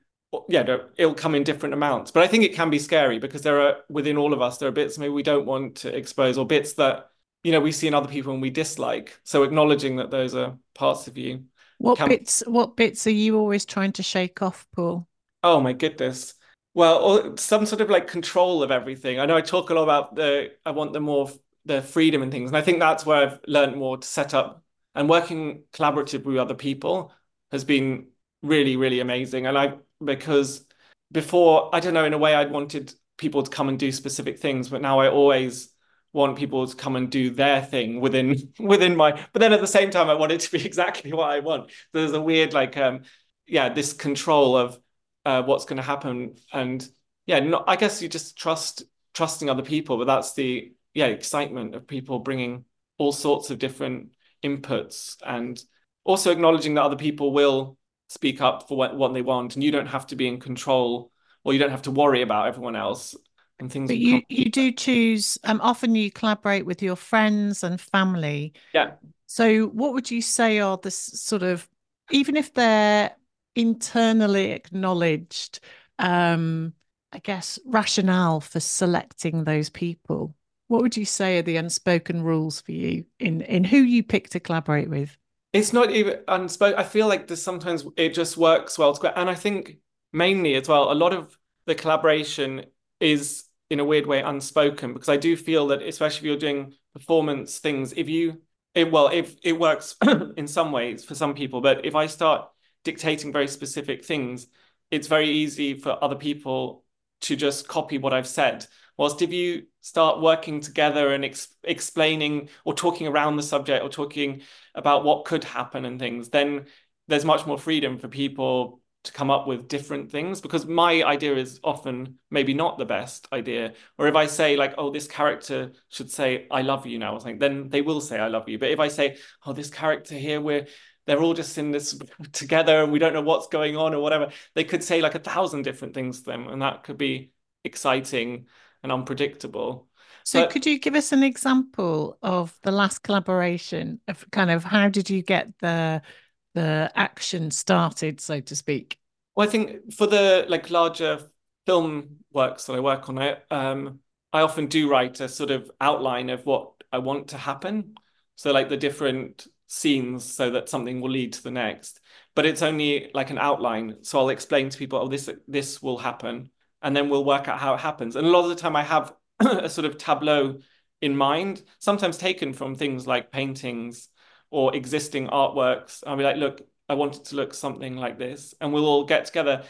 yeah, it'll come in different amounts. But I think it can be scary because within all of us, there are bits maybe we don't want to expose, or bits that, you know, we see in other people and we dislike. So acknowledging that those are parts of you What bits are you always trying to shake off, Paul? Oh, my goodness. Well, some sort of like control of everything. I know I talk a lot about I want the more the freedom and things. And I think that's where I've learned more to set up. And working collaboratively with other people has been really, really amazing. And because before, I don't know, in a way I wanted people to come and do specific things, but now I always want people to come and do their thing within my, but then at the same time I want it to be exactly what I want. So there's a weird this control of what's going to happen, and I guess you just trusting other people, but that's the excitement of people bringing all sorts of different inputs, and also acknowledging that other people will speak up for what they want, and you don't have to be in control, or you don't have to worry about everyone else and things. But you do choose, often you collaborate with your friends and family. Yeah. So what would you say are the sort of, even if they're internally acknowledged, I guess, rationale for selecting those people? What would you say are the unspoken rules for you in who you pick to collaborate with? It's not even unspoken. I feel like this sometimes it just works well together. And I think mainly as well, a lot of the collaboration is in a weird way unspoken, because I do feel that especially if you're doing performance things, if it works in some ways for some people, but if I start dictating very specific things, it's very easy for other people to just copy what I've said. Whilst if you start working together and explaining or talking around the subject or talking about what could happen and things, then there's much more freedom for people to come up with different things, because my idea is often maybe not the best idea. Or if I say like, oh, this character should say, I love you now or something, then they will say, I love you. But if I say, oh, this character here, they're all just in this together and we don't know what's going on or whatever, they could say like 1,000 different things to them. And that could be exciting and unpredictable. So could you give us an example of the last collaboration of kind of how did you get the action started, so to speak? Well, I think for the like larger film works that I work on, I often do write a sort of outline of what I want to happen. So like the different scenes, so that something will lead to the next. But it's only like an outline. So I'll explain to people, oh, this will happen. And then we'll work out how it happens. And a lot of the time I have a sort of tableau in mind, sometimes taken from things like paintings or existing artworks. I'll be like, look, I want it to look something like this. And we'll all get together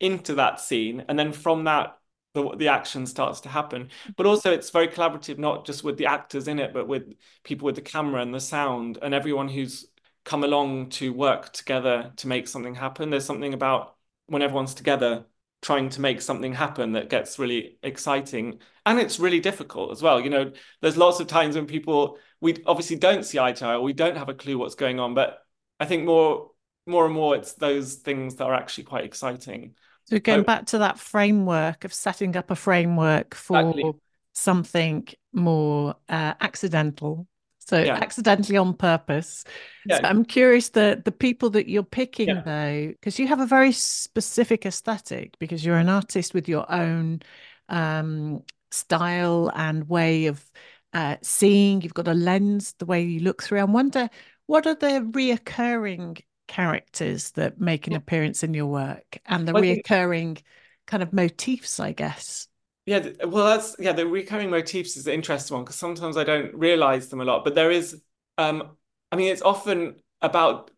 into that scene. And then from that, the action starts to happen. But also it's very collaborative, not just with the actors in it, but with people with the camera and the sound and everyone who's come along to work together to make something happen. There's something about when everyone's together trying to make something happen that gets really exciting, and it's really difficult as well. There's lots of times when we obviously don't see eye to eye, or we don't have a clue what's going on, but I think more and more it's those things that are actually quite exciting. So going back to that framework of setting up a framework for something more accidental. So accidentally on purpose. Yeah. So I'm curious the people that you're picking though, because you have a very specific aesthetic, because you're an artist with your own style and way of seeing. You've got a lens, the way you look through. I wonder, what are the reoccurring characters that make an appearance in your work, and the reoccurring kind of motifs, I guess? Yeah, well, the recurring motifs is the interesting one, because sometimes I don't realize them a lot, but there is, it's often about,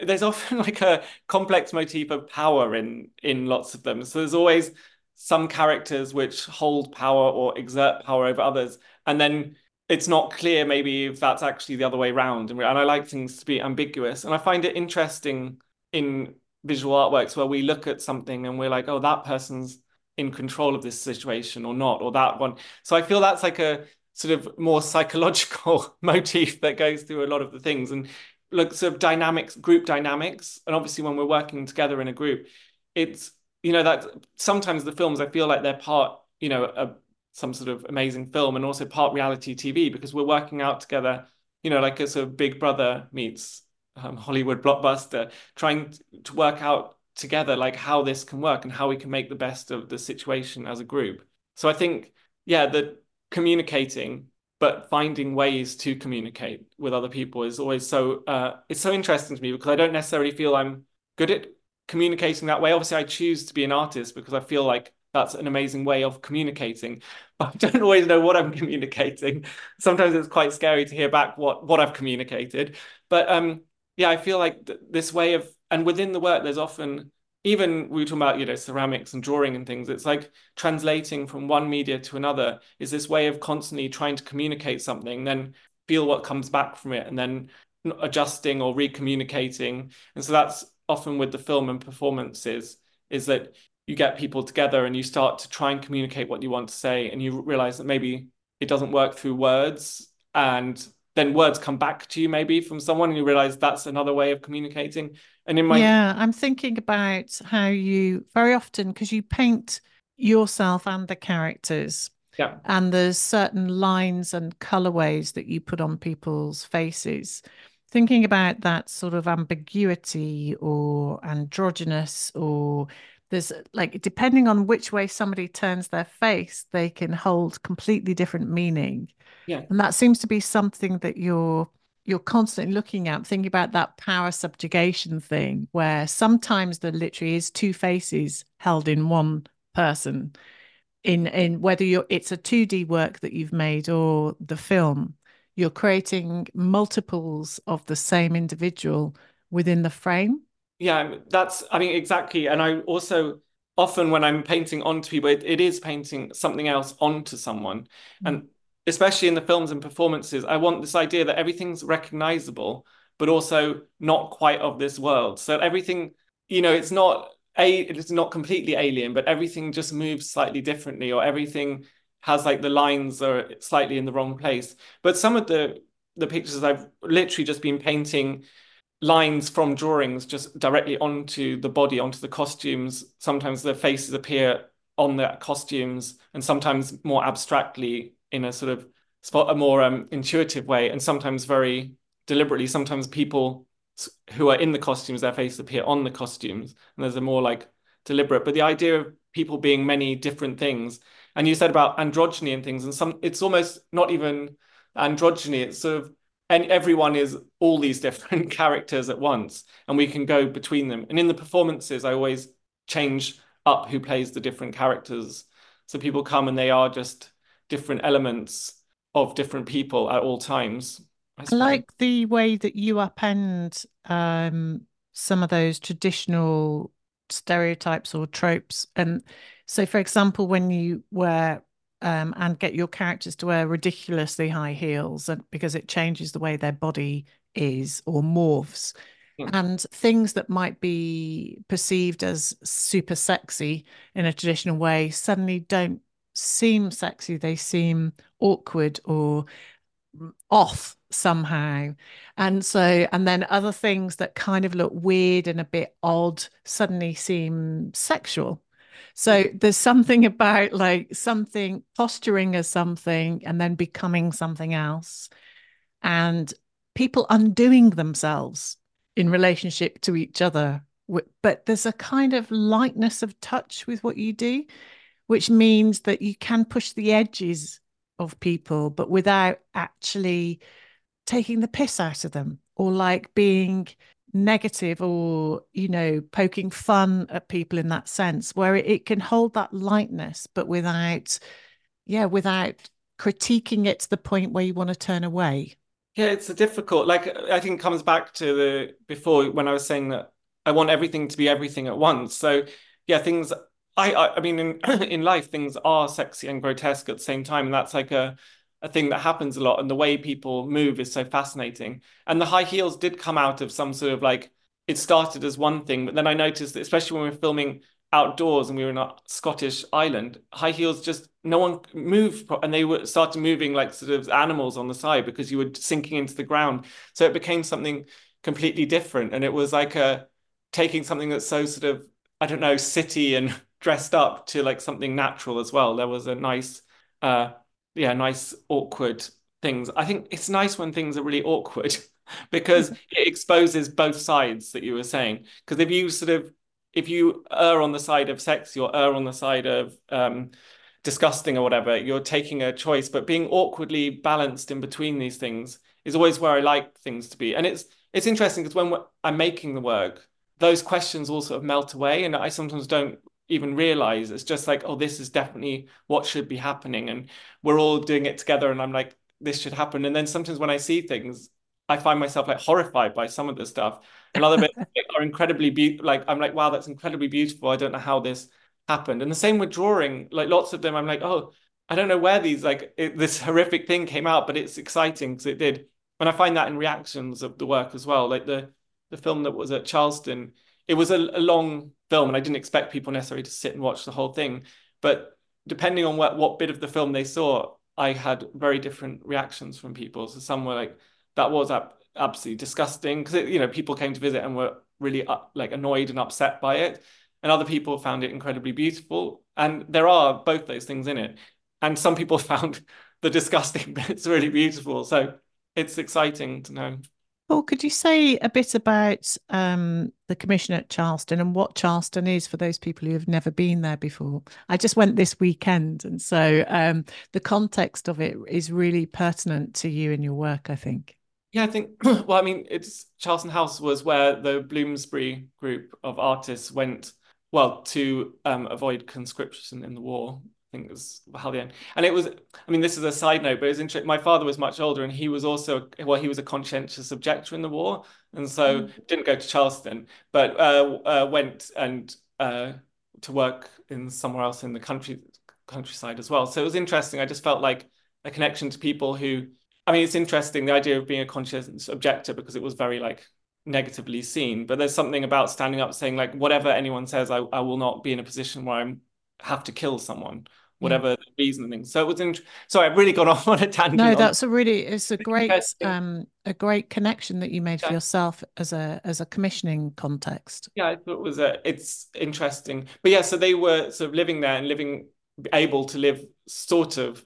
there's often like a complex motif of power in lots of them. So there's always some characters which hold power or exert power over others. And then it's not clear maybe if that's actually the other way around. And I like things to be ambiguous. And I find it interesting in visual artworks where we look at something and we're like, oh, that person's in control of this situation or not, or that one. So I feel that's like a sort of more psychological motif that goes through a lot of the things, and sort of dynamics, group dynamics. And obviously when we're working together in a group, it's, that sometimes the films, I feel like they're part, some sort of amazing film, and also part reality TV, because we're working out together, like a sort of Big Brother meets Hollywood blockbuster, trying to work out together like how this can work and how we can make the best of the situation as a group. So I think the communicating but finding ways to communicate with other people is always so, it's so interesting to me because I don't necessarily feel I'm good at communicating that way. Obviously, I choose to be an artist because I feel like that's an amazing way of communicating, but I don't always know what I'm communicating. Sometimes it's quite scary to hear back what I've communicated. But yeah, I feel like this way of, and within the work, there's often, even we talk about, you know, ceramics and drawing and things, it's like translating from one media to another is this way of constantly trying to communicate something, then feel what comes back from it, and then adjusting or recommunicating. And so that's often with the film and performances, is that you get people together and you start to try and communicate what you want to say, and you realize that maybe it doesn't work through words, and then words come back to you maybe from someone, and you realize that's another way of communicating. And in my I'm thinking about how you very often, because you paint yourself and the characters, and there's certain lines and colorways that you put on people's faces, thinking about that sort of ambiguity or androgynous, or there's like, depending on which way somebody turns their face, they can hold completely different meaning. Yeah. And that seems to be something that you're constantly looking at, thinking about that power subjugation thing, where sometimes there literally is two faces held in one person, in whether it's a 2D work that you've made or the film, you're creating multiples of the same individual within the frame. Yeah, that's, I mean, exactly. And I also often, when I'm painting onto people, it is painting something else onto someone. And especially in the films and performances, I want this idea that everything's recognizable, but also not quite of this world. So everything, you know, it's not completely alien, but everything just moves slightly differently, or everything has, like, the lines are slightly in the wrong place. But some of the pictures, I've literally just been painting lines from drawings just directly onto the body, onto the costumes. Sometimes the faces appear on the costumes, and sometimes more abstractly in a sort of spot, a more intuitive way, and sometimes very deliberately. Sometimes people who are in the costumes, their faces appear on the costumes, and there's a more, like, deliberate. But the idea of people being many different things, and you said about androgyny and things, and some, it's almost not even androgyny, it's sort of, and everyone is all these different characters at once, and we can go between them. And in the performances, I always change up who plays the different characters. So people come and they are just different elements of different people at all times. I like the way that you upend some of those traditional stereotypes or tropes. And so, for example, when you were and get your characters to wear ridiculously high heels, and because it changes the way their body is or morphs, and things that might be perceived as super sexy in a traditional way suddenly don't seem sexy, they seem awkward or off somehow. And so, and then other things that kind of look weird and a bit odd suddenly seem sexual. So there's something about, like, something posturing as something and then becoming something else, and people undoing themselves in relationship to each other. But there's a kind of lightness of touch with what you do, which means that you can push the edges of people, but without actually taking the piss out of them, or, like, being negative, or, you know, poking fun at people in that sense, where it can hold that lightness, but without critiquing it to the point where you want to turn away. Yeah, it's a difficult, like, I think it comes back to the before when I was saying that I want everything to be everything at once. So yeah, things I mean, in life, things are sexy and grotesque at the same time, and that's like a thing that happens a lot, and the way people move is so fascinating. And the high heels did come out of some sort of, like, it started as one thing, but then I noticed that, especially when we were filming outdoors and we were in a Scottish island, high heels, just no one moved, and they were started moving like sort of animals on the side because you were sinking into the ground. So it became something completely different, and it was like taking something that's so sort of, I don't know, city and dressed up to, like, something natural as well. There was a nice nice awkward things. I think it's nice when things are really awkward because it exposes both sides that you were saying. Because if you err on the side of sex, you're err on the side of disgusting or whatever, you're taking a choice, but being awkwardly balanced in between these things is always where I like things to be. And it's interesting because when I'm making the work, those questions all sort of melt away, and I sometimes don't even realize. It's just like, oh, this is definitely what should be happening, and we're all doing it together, and I'm like, this should happen. And then sometimes when I see things, I find myself like horrified by some of the stuff, and other bits are incredibly beautiful. Like, I'm like, wow, that's incredibly beautiful, I don't know how this happened. And the same with drawing, like lots of them I'm like, oh, I don't know where these, like, this horrific thing came out, but it's exciting because it did. And I find that in reactions of the work as well, like the film that was at Charleston, it was a long film, and I didn't expect people necessarily to sit and watch the whole thing, but depending on what bit of the film they saw, I had very different reactions from people. So some were like, that was absolutely disgusting, because, you know, people came to visit and were really like annoyed and upset by it, and other people found it incredibly beautiful, and there are both those things in it. And some people found the disgusting bits really beautiful, so it's exciting to know. Paul, could you say a bit about the commission at Charleston and what Charleston is for those people who have never been there before? I just went this weekend, and so the context of it is really pertinent to you and your work, I think. Yeah, I think, well, I mean, it's Charleston House was where the Bloomsbury group of artists went, well, to avoid conscription in the war, I think is how they end. And it was, I mean, this is a side note, but it was interesting. My father was much older, and he was also, well, he was a conscientious objector in the war, and so didn't go to Charleston, but went and to work in somewhere else in the countryside as well. So it was interesting. I just felt like a connection to people who, I mean, it's interesting, the idea of being a conscientious objector, because it was very like negatively seen, but there's something about standing up saying like, whatever anyone says, I will not be in a position where I have to kill someone, whatever the reason and things. So it was sorry, I've really gone off on a tangent. No, that's it's a great connection that you made for yourself as a commissioning context. Yeah, I thought it was it's interesting. But yeah, so they were sort of living there and able to live sort of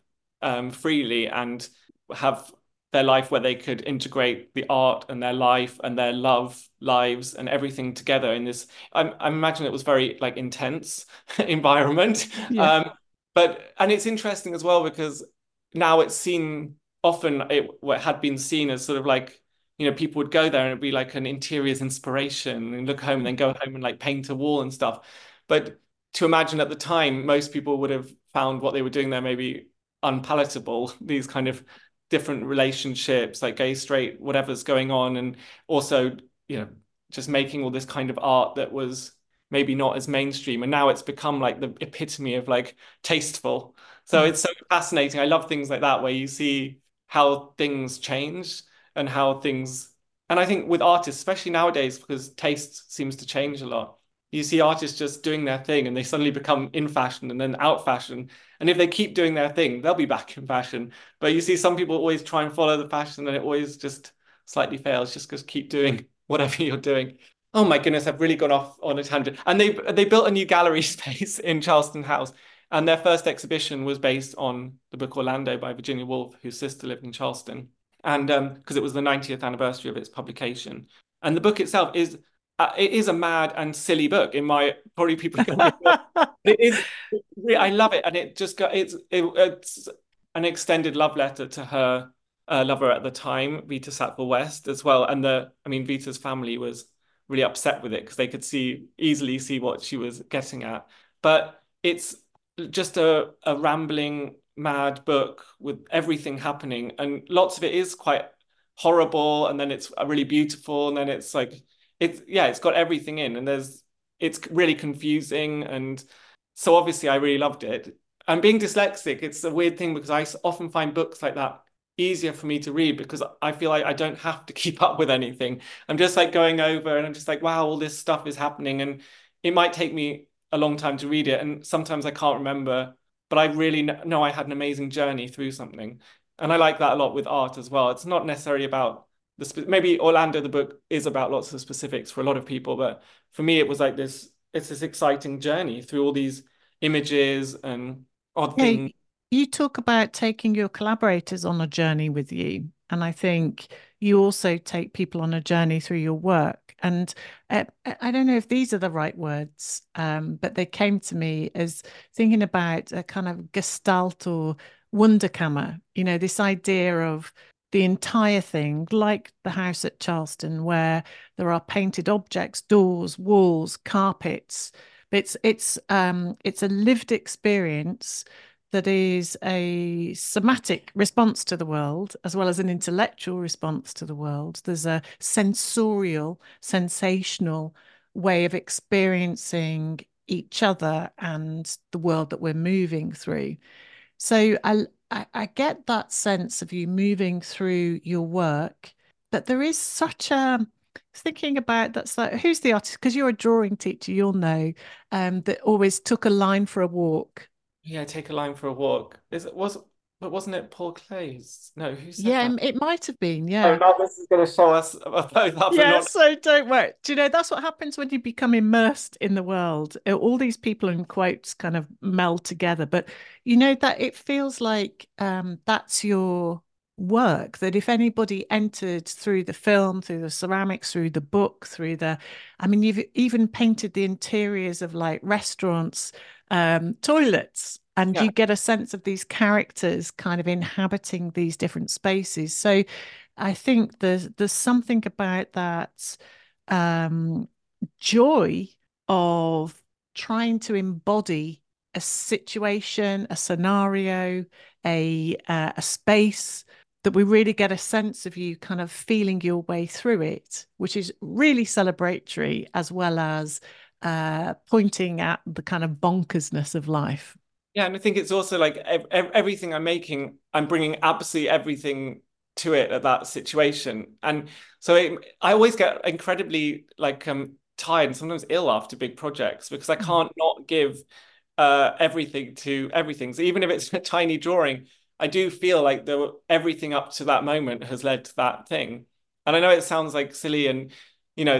freely and have their life where they could integrate the art and their life and their lives and everything together in this, I imagine it was very like intense environment. Yeah. And it's interesting as well, because now it's seen often, it had been seen as sort of like, you know, people would go there and it'd be like an interiors inspiration and look home and then go home and like paint a wall and stuff. But to imagine at the time, most people would have found what they were doing there maybe unpalatable, these kind of different relationships, like gay, straight, whatever's going on, and also, you know, just making all this kind of art that was maybe not as mainstream, and now it's become like the epitome of like tasteful. So it's so fascinating. I love things like that, where you see how things change and how things, and I think with artists, especially nowadays, because taste seems to change a lot, you see artists just doing their thing and they suddenly become in fashion and then out fashion. And if they keep doing their thing, they'll be back in fashion. But you see some people always try and follow the fashion and it always just slightly fails, just because keep doing whatever you're doing. Oh my goodness, I've really gone off on a tangent. And they built a new gallery space in Charleston House. And their first exhibition was based on the book Orlando by Virginia Woolf, whose sister lived in Charleston. And because it was the 90th anniversary of its publication. And the book itself is... it is a mad and silly book in my, probably people can like it. It is, I love it, and it just got it's an extended love letter to her lover at the time, Vita Sackville-West, as well. And Vita's family was really upset with it because they could easily see what she was getting at. But it's just a rambling mad book with everything happening, and lots of it is quite horrible, and then it's really beautiful, and then it's like, it's got everything in, and it's really confusing. And so obviously I really loved it. And being dyslexic, it's a weird thing, because I often find books like that easier for me to read, because I feel like I don't have to keep up with anything. I'm just like going over and I'm just like, wow, all this stuff is happening. And it might take me a long time to read it. And sometimes I can't remember, but I really know I had an amazing journey through something. And I like that a lot with art as well. It's not necessarily about maybe Orlando, the book, is about lots of specifics for a lot of people, but for me it was like this, it's this exciting journey through all these images and odd things. You talk about taking your collaborators on a journey with you, and I think you also take people on a journey through your work, And I don't know if these are the right words, but they came to me as thinking about a kind of gestalt or wunderkammer, you know, this idea of the entire thing, like the house at Charleston, where there are painted objects, doors, walls, carpets. It's a lived experience that is a somatic response to the world, as well as an intellectual response to the world. There's a sensorial, sensational way of experiencing each other and the world that we're moving through. So I get that sense of you moving through your work, but there is such a thinking about that's like, who's the artist? Because you're a drawing teacher, you'll know, that always took a line for a walk. Yeah, take a line for a walk. Wasn't it Paul Clay's? No, who said that? Yeah, it might have been, yeah. Oh, now this is going to show us about that. Yeah, so don't worry. Do you know, that's what happens when you become immersed in the world. All these people in quotes kind of meld together. But, you know, that it feels like that's your work, that if anybody entered through the film, through the ceramics, through the book, you've even painted the interiors of like restaurants, toilets, and yeah, you get a sense of these characters kind of inhabiting these different spaces. So I think there's something about that joy of trying to embody a situation, a scenario, a space, that we really get a sense of you kind of feeling your way through it, which is really celebratory, as well as pointing at the kind of bonkersness of life. Yeah, and I think it's also like everything I'm making, I'm bringing absolutely everything to it at that situation. And so I always get incredibly like tired and sometimes ill after big projects, because I can't not give everything to everything. So even if it's a tiny drawing, I do feel like everything up to that moment has led to that thing. And I know it sounds like silly and, you know,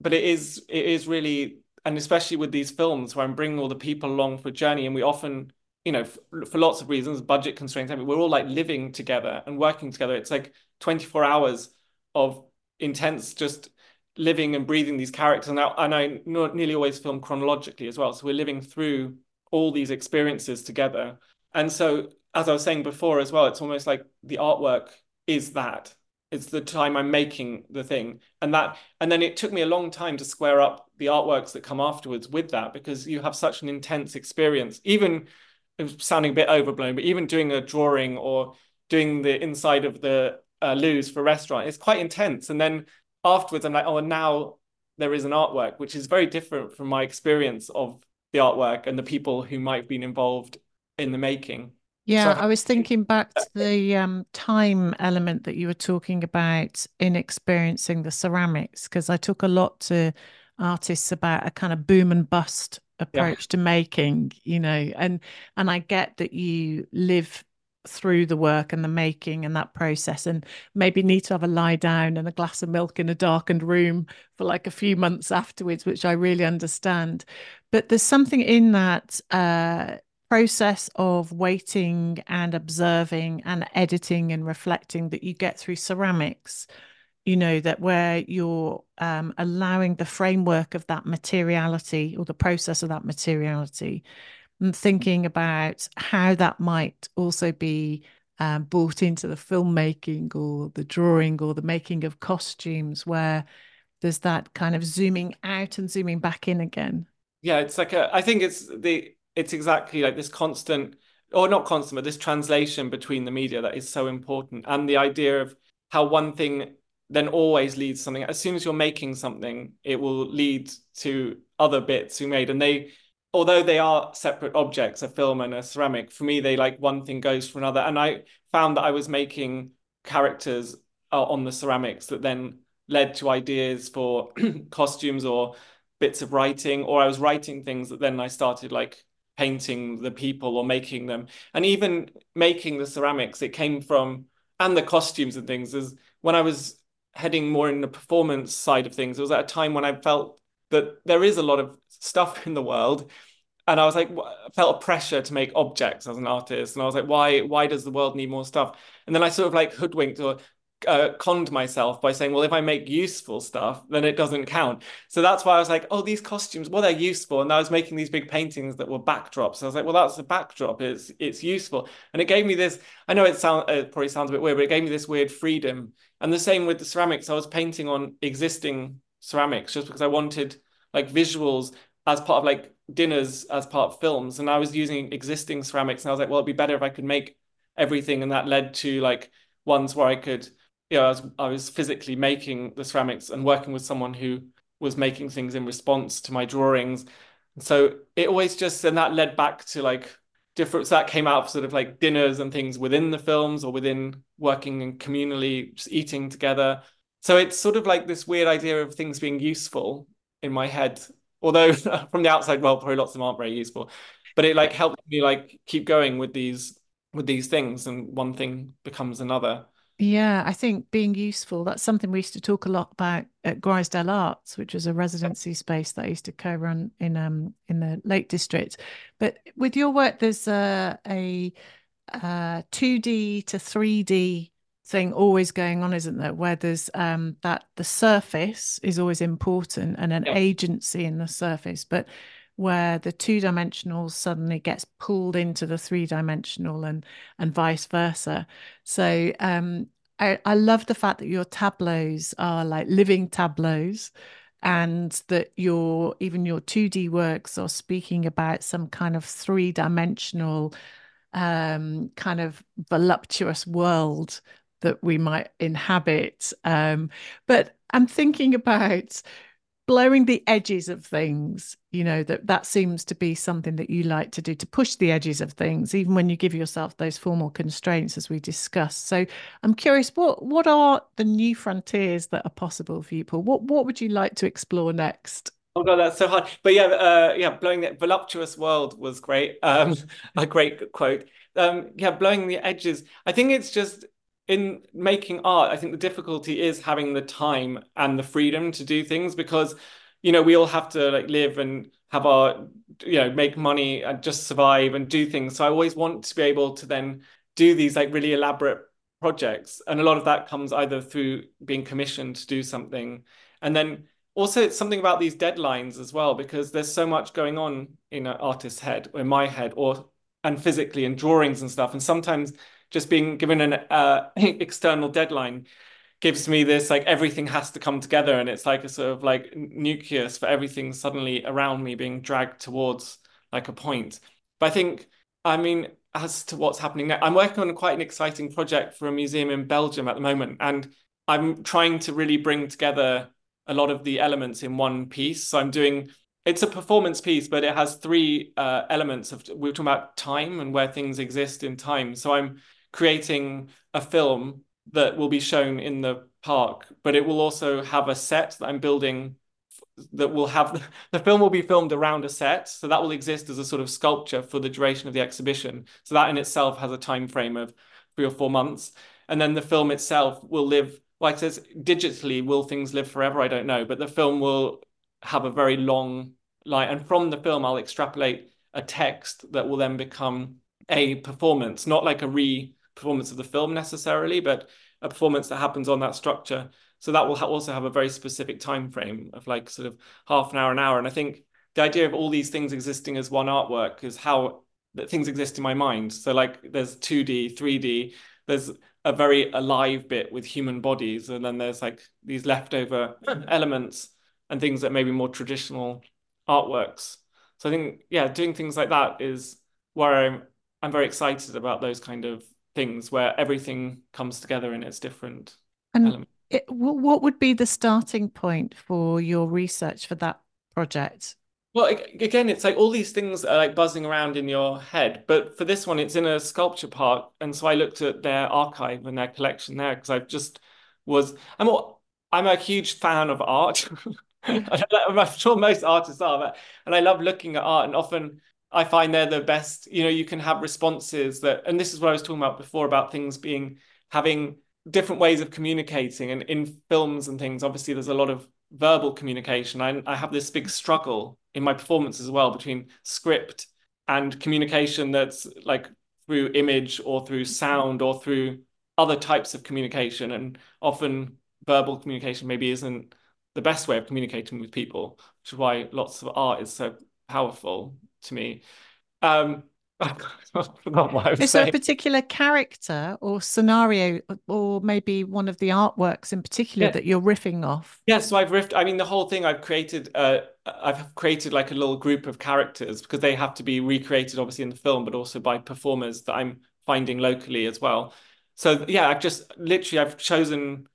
but it is really, and especially with these films where I'm bringing all the people along for a journey, and we often, you know, for lots of reasons, budget constraints, I mean, we're all like living together and working together. It's like 24 hours of intense just living and breathing these characters. And I nearly always film chronologically as well. So we're living through all these experiences together. And so, as I was saying before as well, it's almost like the artwork is that. It's the time I'm making the thing. And then it took me a long time to square up the artworks that come afterwards with that, because you have such an intense experience. Even, it was sounding a bit overblown, but even doing a drawing or doing the inside of the Lou's for a restaurant, it's quite intense. And then afterwards I'm like, oh, and now there is an artwork, which is very different from my experience of the artwork and the people who might have been involved in the making. Yeah, I was thinking back to the time element that you were talking about in experiencing the ceramics, because I took a lot to artists about a kind of boom and bust approach to making, you know, and I get that you live through the work and the making and that process, and maybe need to have a lie down and a glass of milk in a darkened room for like a few months afterwards, which I really understand. But there's something in that process of waiting and observing and editing and reflecting that you get through ceramics, you know, that where you're allowing the framework of that materiality, or the process of that materiality, and thinking about how that might also be brought into the filmmaking or the drawing or the making of costumes, where there's that kind of zooming out and zooming back in again. Yeah, it's like I think it's exactly like this constant, or not constant, but this translation between the media that is so important, and the idea of how one thing then always leads something. As soon as you're making something, it will lead to other bits you made. And although they are separate objects, a film and a ceramic, for me, they like one thing goes for another. And I found that I was making characters on the ceramics that then led to ideas for costumes or bits of writing, or I was writing things that then I started like painting the people or making them. And even making the ceramics, it came from, and the costumes and things, is when I was heading more in the performance side of things, it was at a time when I felt that there is a lot of stuff in the world. And I was like, felt a pressure to make objects as an artist. And I was like, why does the world need more stuff? And then I sort of like hoodwinked or conned myself by saying, well, if I make useful stuff, then it doesn't count. So that's why I was like, oh, these costumes, well, they're useful. And I was making these big paintings that were backdrops. So I was like, well, that's the backdrop. It's useful. And it gave me this, I know it probably sounds a bit weird, but it gave me this weird freedom. And the same with the ceramics. I was painting on existing ceramics just because I wanted like visuals as part of like dinners, as part of films. And I was using existing ceramics. And I was like, well, it'd be better if I could make everything. And that led to like ones where I could, you know, I was physically making the ceramics and working with someone who was making things in response to my drawings. So it always just, and that led back to like different, so that came out of sort of like dinners and things within the films or within working and communally just eating together. So it's sort of like this weird idea of things being useful in my head, although from the outside world, probably lots of them aren't very useful, but it like helped me like keep going with these things, and one thing becomes another. Yeah, I think being useful, that's something we used to talk a lot about at Grizedale Arts, which was a residency space that I used to co-run in the Lake District. But with your work, there's a 2D to 3D thing always going on, isn't there? Where there's that the surface is always important and an agency in the surface, but where the two-dimensional suddenly gets pulled into the three-dimensional and vice versa. So I love the fact that your tableaus are like living tableaus, and that even your 2D works are speaking about some kind of three-dimensional kind of voluptuous world that we might inhabit. But I'm thinking about blowing the edges of things, you know, that seems to be something that you like to do, to push the edges of things, even when you give yourself those formal constraints, as we discussed. So I'm curious, what are the new frontiers that are possible for you, Paul? What would you like to explore next? Oh God, that's so hard. But yeah, blowing that voluptuous world was great. A great quote. Blowing the edges. I think it's just, in making art, I think the difficulty is having the time and the freedom to do things, because, you know, we all have to like live and have our, you know, make money and just survive and do things. So I always want to be able to then do these like really elaborate projects. And a lot of that comes either through being commissioned to do something. And then also it's something about these deadlines as well, because there's so much going on in an artist's head or in my head and physically in drawings and stuff. And sometimes just being given an external deadline gives me this, like, everything has to come together. And it's like a sort of like nucleus for everything suddenly around me being dragged towards like a point. But I think, I mean, as to what's happening now, I'm working on quite an exciting project for a museum in Belgium at the moment. And I'm trying to really bring together a lot of the elements in one piece. So I'm doing, it's a performance piece, but it has three elements of, we were talking about time and where things exist in time. So I'm creating a film that will be shown in the park, but it will also have a set that I'm building that will have, the film will be filmed around a set, so that will exist as a sort of sculpture for the duration of the exhibition. So that in itself has a time frame of 3 or 4 months, and then the film itself will live, like it says, digitally. Will things live forever? I don't know, but the film will have a very long life, and from the film I'll extrapolate a text that will then become a performance, not like a performance of the film necessarily, but a performance that happens on that structure. So that will also have a very specific time frame of like sort of half an hour. And I think the idea of all these things existing as one artwork is how that things exist in my mind. So like there's 2D, 3D, there's a very alive bit with human bodies, and then there's like these leftover elements and things that may be more traditional artworks. So I think, yeah, doing things like that is where I'm very excited about, those kind of things where everything comes together in its different elements. What would be the starting point for your research for that project? Well, again, it's like all these things are like buzzing around in your head, but for this one, it's in a sculpture park. And so I looked at their archive and their collection there, because I'm a huge fan of art. I'm sure most artists are, and I love looking at art, and often I find they're the best, you know, you can have responses that, and this is what I was talking about before, about things having different ways of communicating. And in films and things, obviously there's a lot of verbal communication. I have this big struggle in my performance as well between script and communication that's like through image or through sound or through other types of communication, and often verbal communication maybe isn't the best way of communicating with people, which is why lots of art is so powerful to me. I forgot what I was saying. Is there a particular character or scenario, or maybe one of the artworks in particular that you're riffing off? Yeah, so I've riffed, I mean, the whole thing I've created like a little group of characters, because they have to be recreated obviously in the film, but also by performers that I'm finding locally as well. So yeah, I've just literally, I've chosen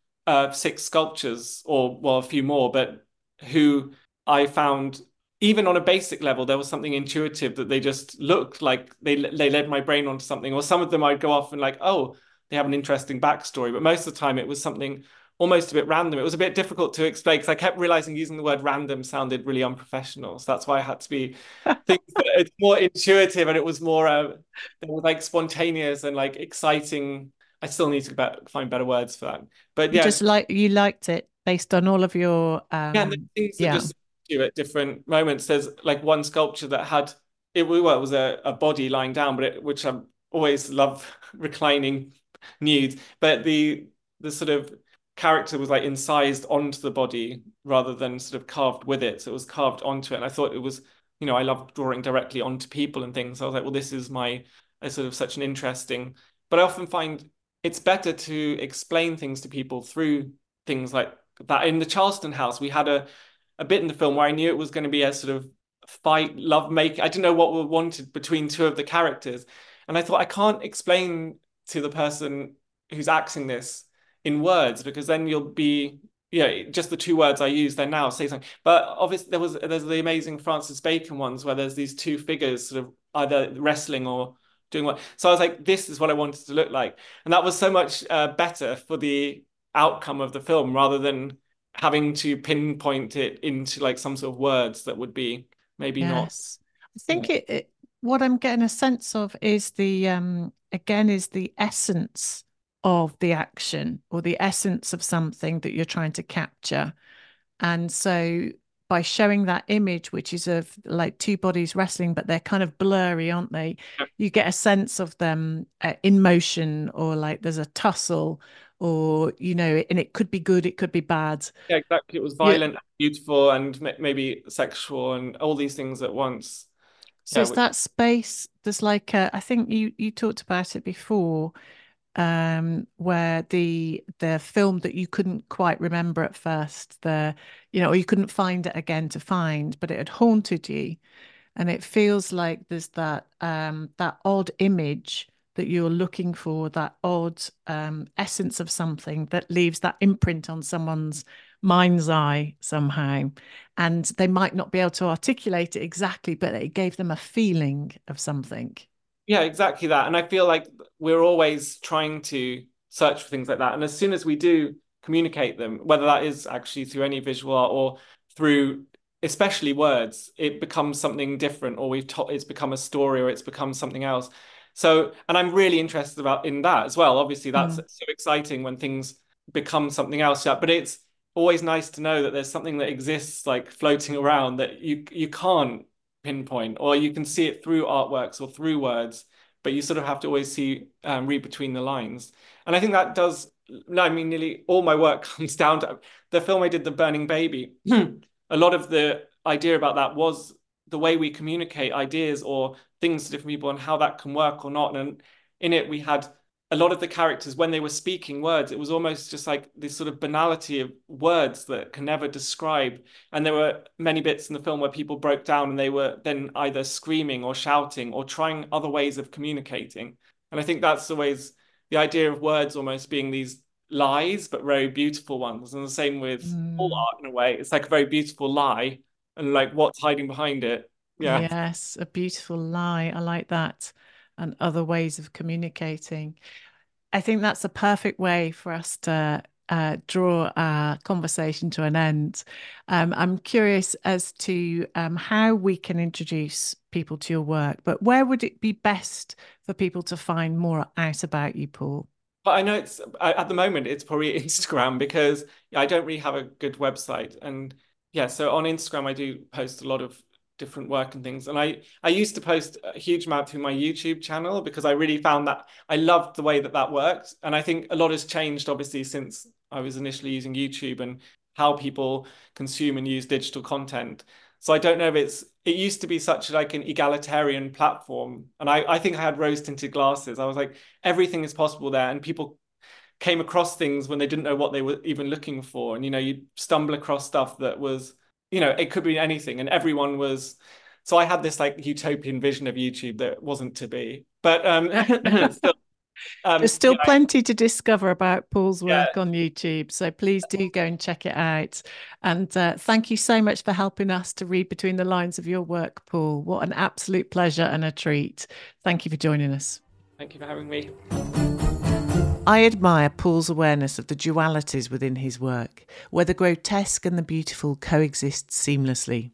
6 sculptures, or well, a few more, but who I found, even on a basic level, there was something intuitive that they just looked like they led my brain onto something. Or some of them I'd go off and like, oh, they have an interesting backstory. But most of the time it was something almost a bit random. It was a bit difficult to explain because I kept realizing using the word random sounded really unprofessional. So that's why I had to be thinking that it's more intuitive, and it was more they were like spontaneous and like exciting. I still need to find better words for that. But yeah, just like you liked it based on all of your at different moments. There's like one sculpture that had it was a body lying down, but which I always love reclining nudes, but the sort of character was like incised onto the body rather than sort of carved with it, so it was carved onto it. And I thought it was, you know, I love drawing directly onto people and things, so I was like, well, this is such an interesting, but I often find it's better to explain things to people through things like that. In the Charleston House, we had a bit in the film where I knew it was going to be a sort of fight, love making. I didn't know what we wanted between two of the characters. And I thought, I can't explain to the person who's acting this in words, because then you'll be, just the two words I use there now say something. But obviously there's the amazing Francis Bacon ones where there's these two figures sort of either wrestling or doing what. So I was like, this is what I wanted to look like. And that was so much better for the outcome of the film, rather than having to pinpoint it into like some sort of words that would be maybe not. I think it what I'm getting a sense of is the essence of the action, or the essence of something that you're trying to capture. And so by showing that image, which is of like two bodies wrestling, but they're kind of blurry, aren't they? Yeah. You get a sense of them in motion, or like there's a tussle, or, you know, and it could be good, it could be bad. Yeah, exactly. It was violent, beautiful, and maybe sexual, and all these things at once. So it's that space. There's like, I think you talked about it before, where the film that you couldn't quite remember at first, or you couldn't find it again to find, but it had haunted you. And it feels like there's that that odd image that you're looking for, that odd essence of something that leaves that imprint on someone's mind's eye somehow. And they might not be able to articulate it exactly, but it gave them a feeling of something. Yeah, exactly that. And I feel like we're always trying to search for things like that. And as soon as we do communicate them, whether that is actually through any visual art or through especially words, it becomes something different, or it's become a story, or it's become something else. So, and I'm really interested in that as well. Obviously, that's so exciting when things become something else. But it's always nice to know that there's something that exists, like floating around, that you can't pinpoint, or you can see it through artworks or through words, but you sort of have to always see, read between the lines. And I think that does, I mean, nearly all my work comes down to the film I did, The Burning Baby. A lot of the idea about that was the way we communicate ideas or things to different people and how that can work or not. And in it, we had a lot of the characters, when they were speaking words, it was almost just like this sort of banality of words that can never describe. And there were many bits in the film where people broke down and they were then either screaming or shouting or trying other ways of communicating. And I think that's always the idea of words almost being these lies, but very beautiful ones. And the same with all art in a way. It's like a very beautiful lie, and like what's hiding behind it. Yeah. Yes, a beautiful lie. I like that. And other ways of communicating. I think that's a perfect way for us to draw our conversation to an end. I'm curious as to how we can introduce people to your work, but where would it be best for people to find more out about you, Paul? Well, I know it's at the moment it's probably Instagram, because I don't really have a good website. And yeah, so on Instagram, I do post a lot of different work and things. And I used to post a huge amount through my YouTube channel because I really found that I loved the way that that worked. And I think a lot has changed, obviously, since I was initially using YouTube and how people consume and use digital content. So I don't know if it used to be such like an egalitarian platform. And I think I had rose-tinted glasses. I was like, everything is possible there. And people came across things when they didn't know what they were even looking for. And, you know, you'd stumble across stuff that was, you know, it could be anything. And everyone was, so I had this like utopian vision of YouTube that wasn't to be, but there's still plenty to discover about Paul's work on YouTube, so please do go and check it out. And thank you so much for helping us to read between the lines of your work, Paul. What an absolute pleasure and a treat. Thank you for joining us. Thank you for having me. I admire Paul's awareness of the dualities within his work, where the grotesque and the beautiful coexist seamlessly.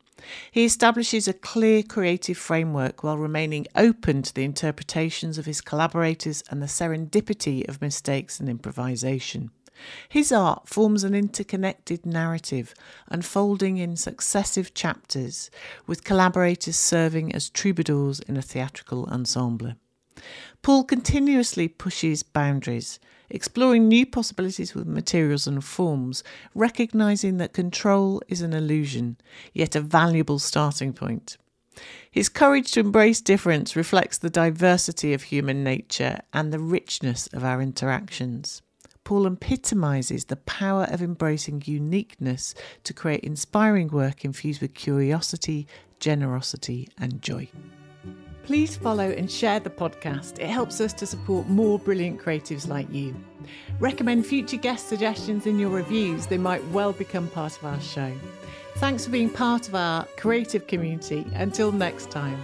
He establishes a clear creative framework while remaining open to the interpretations of his collaborators and the serendipity of mistakes and improvisation. His art forms an interconnected narrative, unfolding in successive chapters, with collaborators serving as troubadours in a theatrical ensemble. Paul continuously pushes boundaries, exploring new possibilities with materials and forms, recognising that control is an illusion, yet a valuable starting point. His courage to embrace difference reflects the diversity of human nature and the richness of our interactions. Paul epitomises the power of embracing uniqueness to create inspiring work infused with curiosity, generosity and joy. Please follow and share the podcast. It helps us to support more brilliant creatives like you. Recommend future guest suggestions in your reviews. They might well become part of our show. Thanks for being part of our creative community. Until next time.